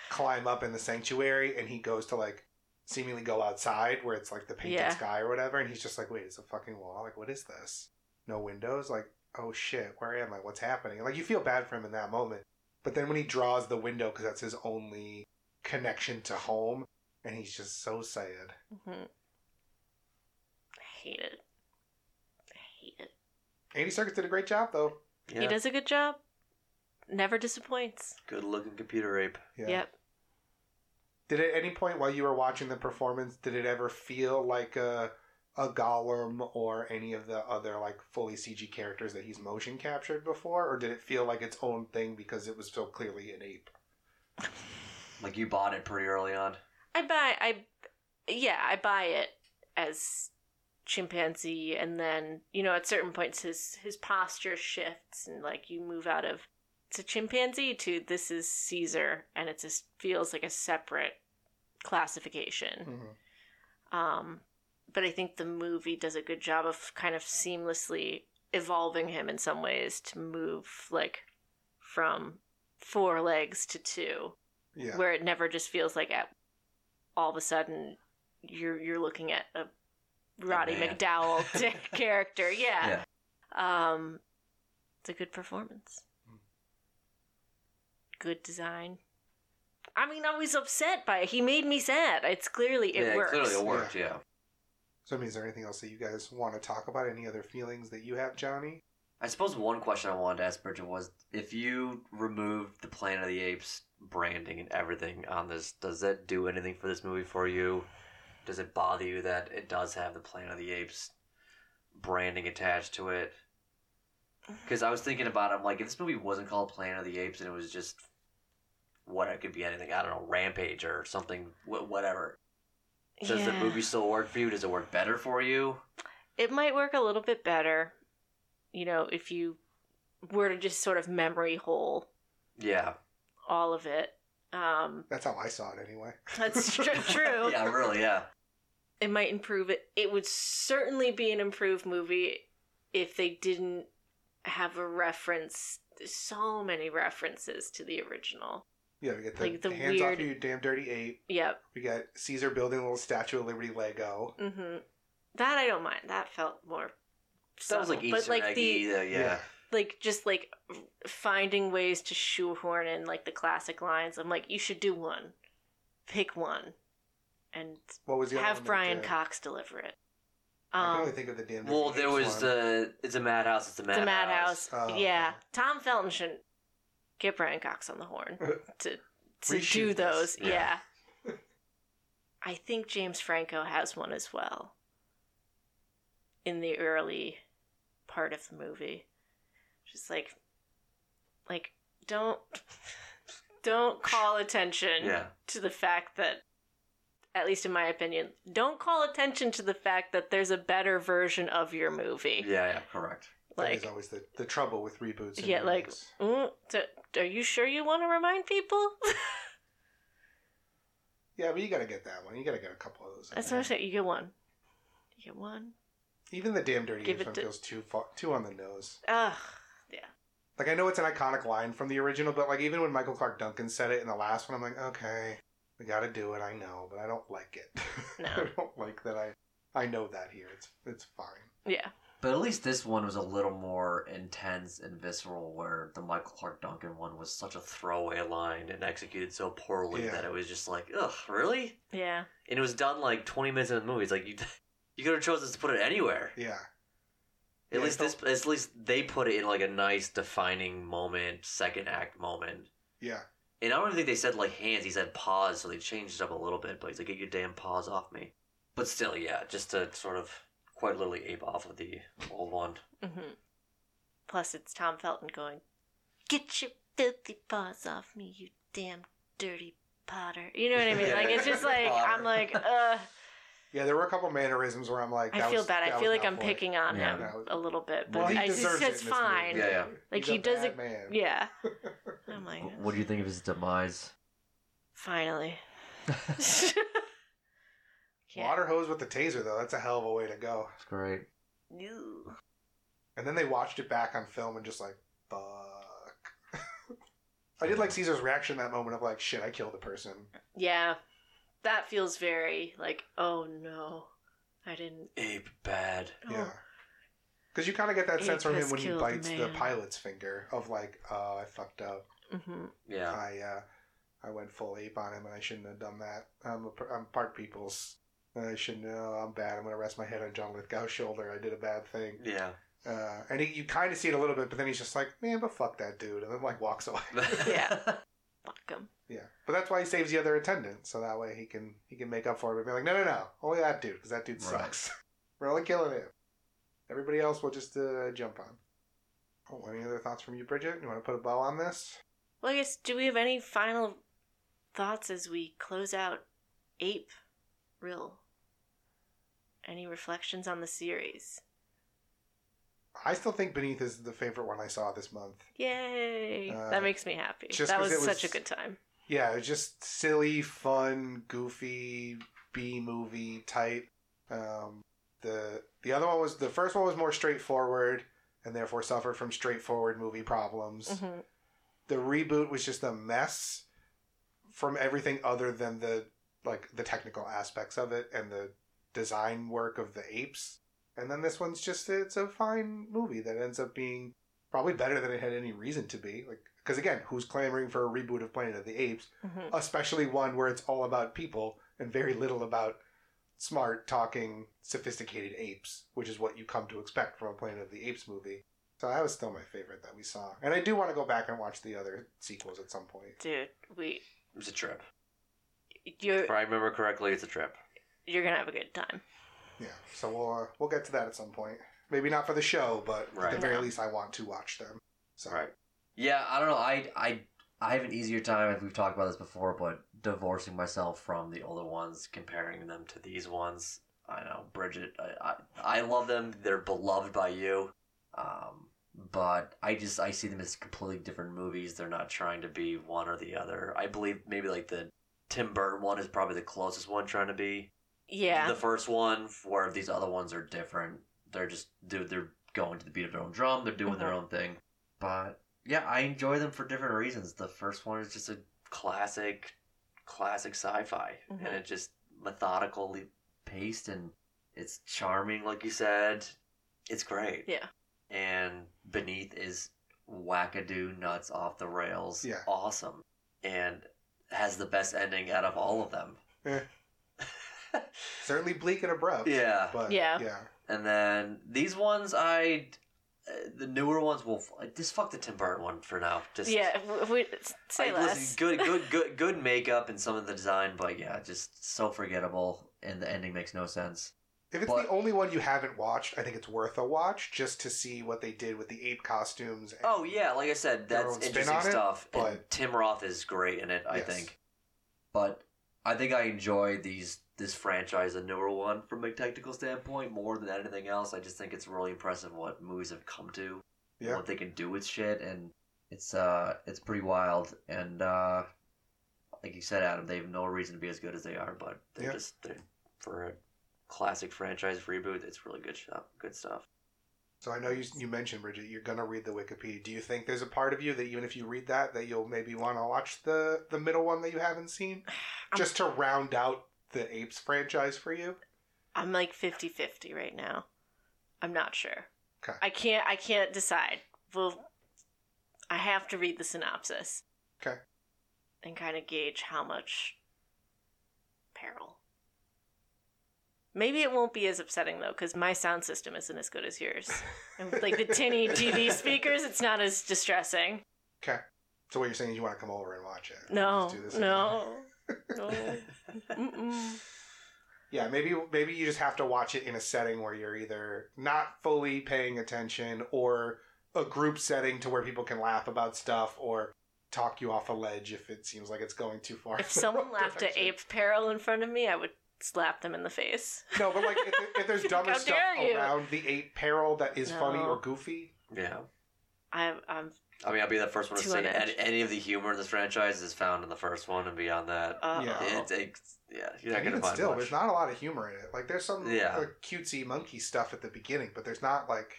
climb up in the sanctuary and he goes to like seemingly go outside where it's like the painted sky or whatever, and he's just like, wait, it's a fucking wall. Like, what is this? No windows. Like, oh shit, where am I? What's happening? Like, you feel bad for him in that moment. But then when he draws the window, because that's his only connection to home, and he's just so sad. Mm-hmm. I hate it. Andy Serkis did a great job, though. Yeah. He does a good job. Never disappoints. Good-looking computer ape. Yeah. Yep. Did at any point while you were watching the performance, did it ever feel like a Gollum or any of the other like fully CG characters that he's motion captured before, or did it feel like its own thing because it was so clearly an ape? Like, you bought it pretty early on. I buy it as chimpanzee, and then, you know, at certain points his posture shifts and like you move out of it's a chimpanzee to this is Caesar, and it just feels like a separate classification. Mm-hmm. But I think the movie does a good job of kind of seamlessly evolving him in some ways to move like from 4 legs to 2, where it never just feels like at all of a sudden you're looking at a Roddy McDowall character. Yeah. It's a good performance. Good design. I mean, I was upset by it. He made me sad. It's clearly it works. Yeah, clearly it worked, yeah. So, I mean, is there anything else that you guys want to talk about? Any other feelings that you have, Johnny? I suppose one question I wanted to ask Bridget was, if you removed the Planet of the Apes branding and everything on this, does that do anything for this movie for you? Does it bother you that it does have the Planet of the Apes branding attached to it? Because I was thinking about it, I'm like, if this movie wasn't called Planet of the Apes and it was just, what, it could be anything, I don't know, Rampage or something, whatever. Does the movie still work for you? Does it work better for you? It might work a little bit better, you know, if you were to just sort of memory hole. Yeah. All of it. That's how I saw it anyway. That's true. Yeah, really, yeah. It might improve it. It would certainly be an improved movie if they didn't have a reference. There's so many references to the original. Yeah, we get the hands weird, off you, damn dirty ape. Yep. We got Caesar building a little Statue of Liberty Lego. Mm-hmm. That I don't mind. That felt more subtle. That was like Easter eggy, though, yeah. Like, just, like, finding ways to shoehorn in, like, the classic lines. I'm like, you should do one. Pick one. And have Brian Cox deliver it. I can only think of the damn dirty ape. Well, there was it's a madhouse. It's a madhouse. Oh, yeah. Okay. Tom Felton shouldn't. Get Brian Cox on the horn to do those. Yeah. I think James Franco has one as well in the early part of the movie. Just like don't call attention to the fact that, at least in my opinion, don't call attention to the fact that there's a better version of your movie. Yeah, correct. Like, that is always the trouble with reboots. And remakes. Are you sure you want to remind people? Yeah, but you got to get that one. You got to get a couple of those. That's what I'm saying. You get one. Even the damn dirty ape one feels too on the nose. Ugh, yeah. Like, I know it's an iconic line from the original, but like even when Michael Clarke Duncan said it in the last one, I'm like, okay, we got to do it. I know, but I don't like it. No. I don't like that. I know that here. It's fine. Yeah. But at least this one was a little more intense and visceral, where the Michael Clarke Duncan one was such a throwaway line and executed so poorly that it was just like, ugh, really? Yeah. And it was done like 20 minutes into the movie. It's like, you could have chosen to put it anywhere. Yeah. At least they put it in like a nice defining moment, second act moment. Yeah. And I don't even think they said like hands, he said paws, so they changed it up a little bit, but he's like, get your damn paws off me. But still, yeah, just to sort of... quite literally ape off of the old one. Mm-hmm. Plus, it's Tom Felton going, get your filthy paws off me, you damn dirty Potter. You know what I mean? Like, it's just like, Potter. I'm like, Yeah, there were a couple mannerisms where I'm like, that I feel was, bad. I feel like I'm picking on him a little bit, but well, it's fine. Yeah, yeah. Like he does it. Man. Yeah. I'm like, what do you think of his demise? Finally. Water hose with the taser, though. That's a hell of a way to go. It's great. Ew. And then they watched it back on film and just like, fuck. I did like Caesar's reaction in that moment of like, shit, I killed a person. Yeah. That feels very like, oh no, I didn't. Ape bad. Oh. Yeah. Because you kind of get that sense from him when he bites the pilot's finger of like, oh, I fucked up. Mm-hmm. Yeah. I went full ape on him and I shouldn't have done that. I'm part people's. I shouldn't know. I'm bad. I'm going to rest my head on John Lithgow's shoulder. I did a bad thing. Yeah. And you kind of see it a little bit, but then he's just like, man, but fuck that dude. And then, like, walks away. Yeah. Fuck him. Yeah. But that's why he saves the other attendant. So that way he can make up for it. But be like, no. Only that dude, because that dude sucks. We're only killing him. Everybody else will just jump on. Oh, any other thoughts from you, Bridget? You want to put a bow on this? Well, I guess, do we have any final thoughts as we close out Ape Real? Any reflections on the series? I still think Beneath is the favorite one I saw this month. Yay! That makes me happy. That was such a good time. Yeah, it was just silly, fun, goofy, B-movie type. The other one was... The first one was more straightforward and therefore suffered from straightforward movie problems. Mm-hmm. The reboot was just a mess from everything other than the technical aspects of it and the design work of the apes. And then this one's just, it's a fine movie that ends up being probably better than it had any reason to be. Like, because again, who's clamoring for a reboot of Planet of the Apes? Mm-hmm. Especially one where it's all about people and very little about smart, talking, sophisticated apes, which is what you come to expect from a Planet of the Apes movie. So that was still my favorite that we saw. And I do want to go back and watch the other sequels at some point. Dude, it was a trip. If I remember correctly, it's a trip. You're going to have a good time. Yeah, so we'll get to that at some point. Maybe not for the show, but at the very least I want to watch them. So. Right. Yeah, I don't know. I have an easier time, if we've talked about this before, but divorcing myself from the older ones, comparing them to these ones. I know, Bridget, I love them. They're beloved by you. But I see them as completely different movies. They're not trying to be one or the other. I believe maybe like the Tim Burton one is probably the closest one trying to be. Yeah. The first one, where these other ones are different. They're just, they're going to the beat of their own drum. They're doing their own thing. But, yeah, I enjoy them for different reasons. The first one is just a classic sci-fi. Mm-hmm. And it's just methodically paced, and it's charming, like you said. It's great. Yeah. And Beneath is wackadoo nuts off the rails. Yeah. Awesome. And has the best ending out of all of them. Yeah. Certainly bleak and abrupt. Yeah. But, yeah. And then these ones, the newer ones, just fuck the Tim Burton one for now. Just say less. Listen, good makeup and some of the design, but yeah, just so forgettable, and the ending makes no sense. If it's the only one you haven't watched, I think it's worth a watch just to see what they did with the ape costumes. And oh yeah, like I said, that's interesting stuff. And Tim Roth is great in it, I think. But I think I enjoy this franchise, a newer one, from a technical standpoint, more than anything else. I just think it's really impressive what movies have come to, what they can do with shit, and it's pretty wild. And like you said, Adam, they have no reason to be as good as they are, but they're just for a classic franchise reboot. It's really good stuff. So I know you mentioned, Bridget, you're going to read the Wikipedia. Do you think there's a part of you that even if you read that you'll maybe want to watch the middle one that you haven't seen? Just to round out the Apes franchise for you? I'm like 50-50 right now. I'm not sure. Okay. I can't decide. Well, I have to read the synopsis. Okay. And kind of gauge how much peril. Maybe it won't be as upsetting, though, because my sound system isn't as good as yours. And with, like, the tinny TV speakers, it's not as distressing. Okay. So what you're saying is you want to come over and watch it. No. Do this no. Yeah, maybe you just have to watch it in a setting where you're either not fully paying attention, or a group setting to where people can laugh about stuff, or talk you off a ledge if it seems like it's going too far. If someone laughed at ape peril in front of me, I would... slap them in the face. No, but like if there's dumber stuff around the ape peril that is funny or goofy. Yeah. I mean, I'll be the first one to say any of the humor in this franchise is found in the first one, and beyond that, you're not going to find much. There's not a lot of humor in it. Like, there's some like, cutesy monkey stuff at the beginning, but there's not like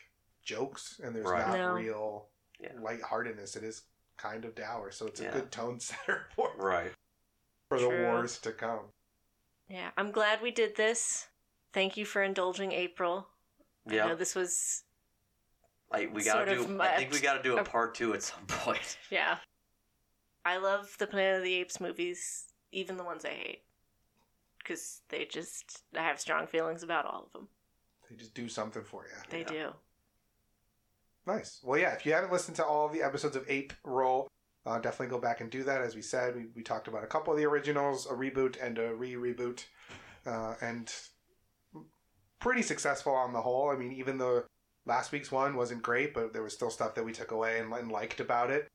jokes, and there's not real lightheartedness. It is kind of dour, so it's a good tone setter for the wars to come. Yeah, I'm glad we did this. Thank you for indulging April. Yeah, I know this was. I think we gotta do a part 2 at some point. Yeah, I love the Planet of the Apes movies, even the ones I hate, because I have strong feelings about all of them. They just do something for you. They do. Nice. Well, yeah. If you haven't listened to all of the episodes of Ape Roll, definitely go back and do that. As we said, we talked about a couple of the originals, a reboot and a re-reboot, and pretty successful on the whole. I mean, even though last week's one wasn't great, but there was still stuff that we took away and liked about it,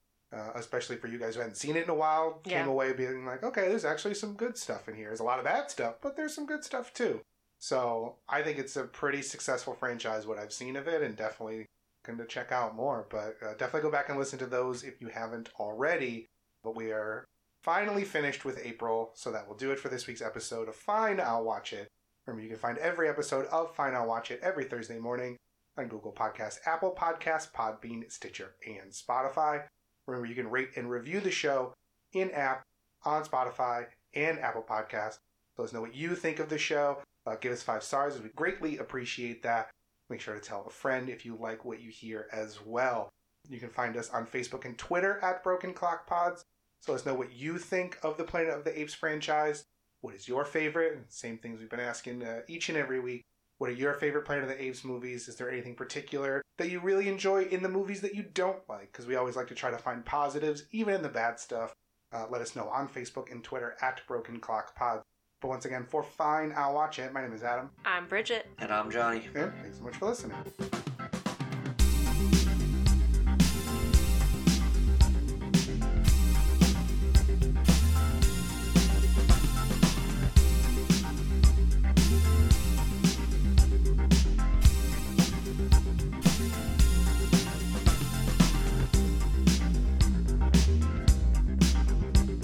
especially for you guys who hadn't seen it in a while. Yeah. Came away being like, okay, there's actually some good stuff in here. There's a lot of bad stuff, but there's some good stuff too. So I think it's a pretty successful franchise, what I've seen of it, and definitely going to check out more. But definitely go back and listen to those if you haven't already. But we are finally finished with April, so that will do it for this week's episode of Fine, I'll Watch It. Remember, you can find every episode of Fine, I'll Watch It every Thursday morning on Google Podcasts, Apple Podcasts, Podbean, Stitcher, and Spotify. Remember, you can rate and review the show in-app on Spotify and Apple Podcasts. Let us know what you think of the show. Give us 5 stars. We greatly appreciate that. Make sure to tell a friend if you like what you hear as well. You can find us on Facebook and Twitter at Broken Clock Pods. So let us know what you think of the Planet of the Apes franchise. What is your favorite? Same things we've been asking each and every week. What are your favorite Planet of the Apes movies? Is there anything particular that you really enjoy in the movies that you don't like? Because we always like to try to find positives, even in the bad stuff. Let us know on Facebook and Twitter at Broken Clock Pod. But once again, for Fine, I'll Watch It. My name is Adam. I'm Bridget. And I'm Johnny. And thanks so much for listening.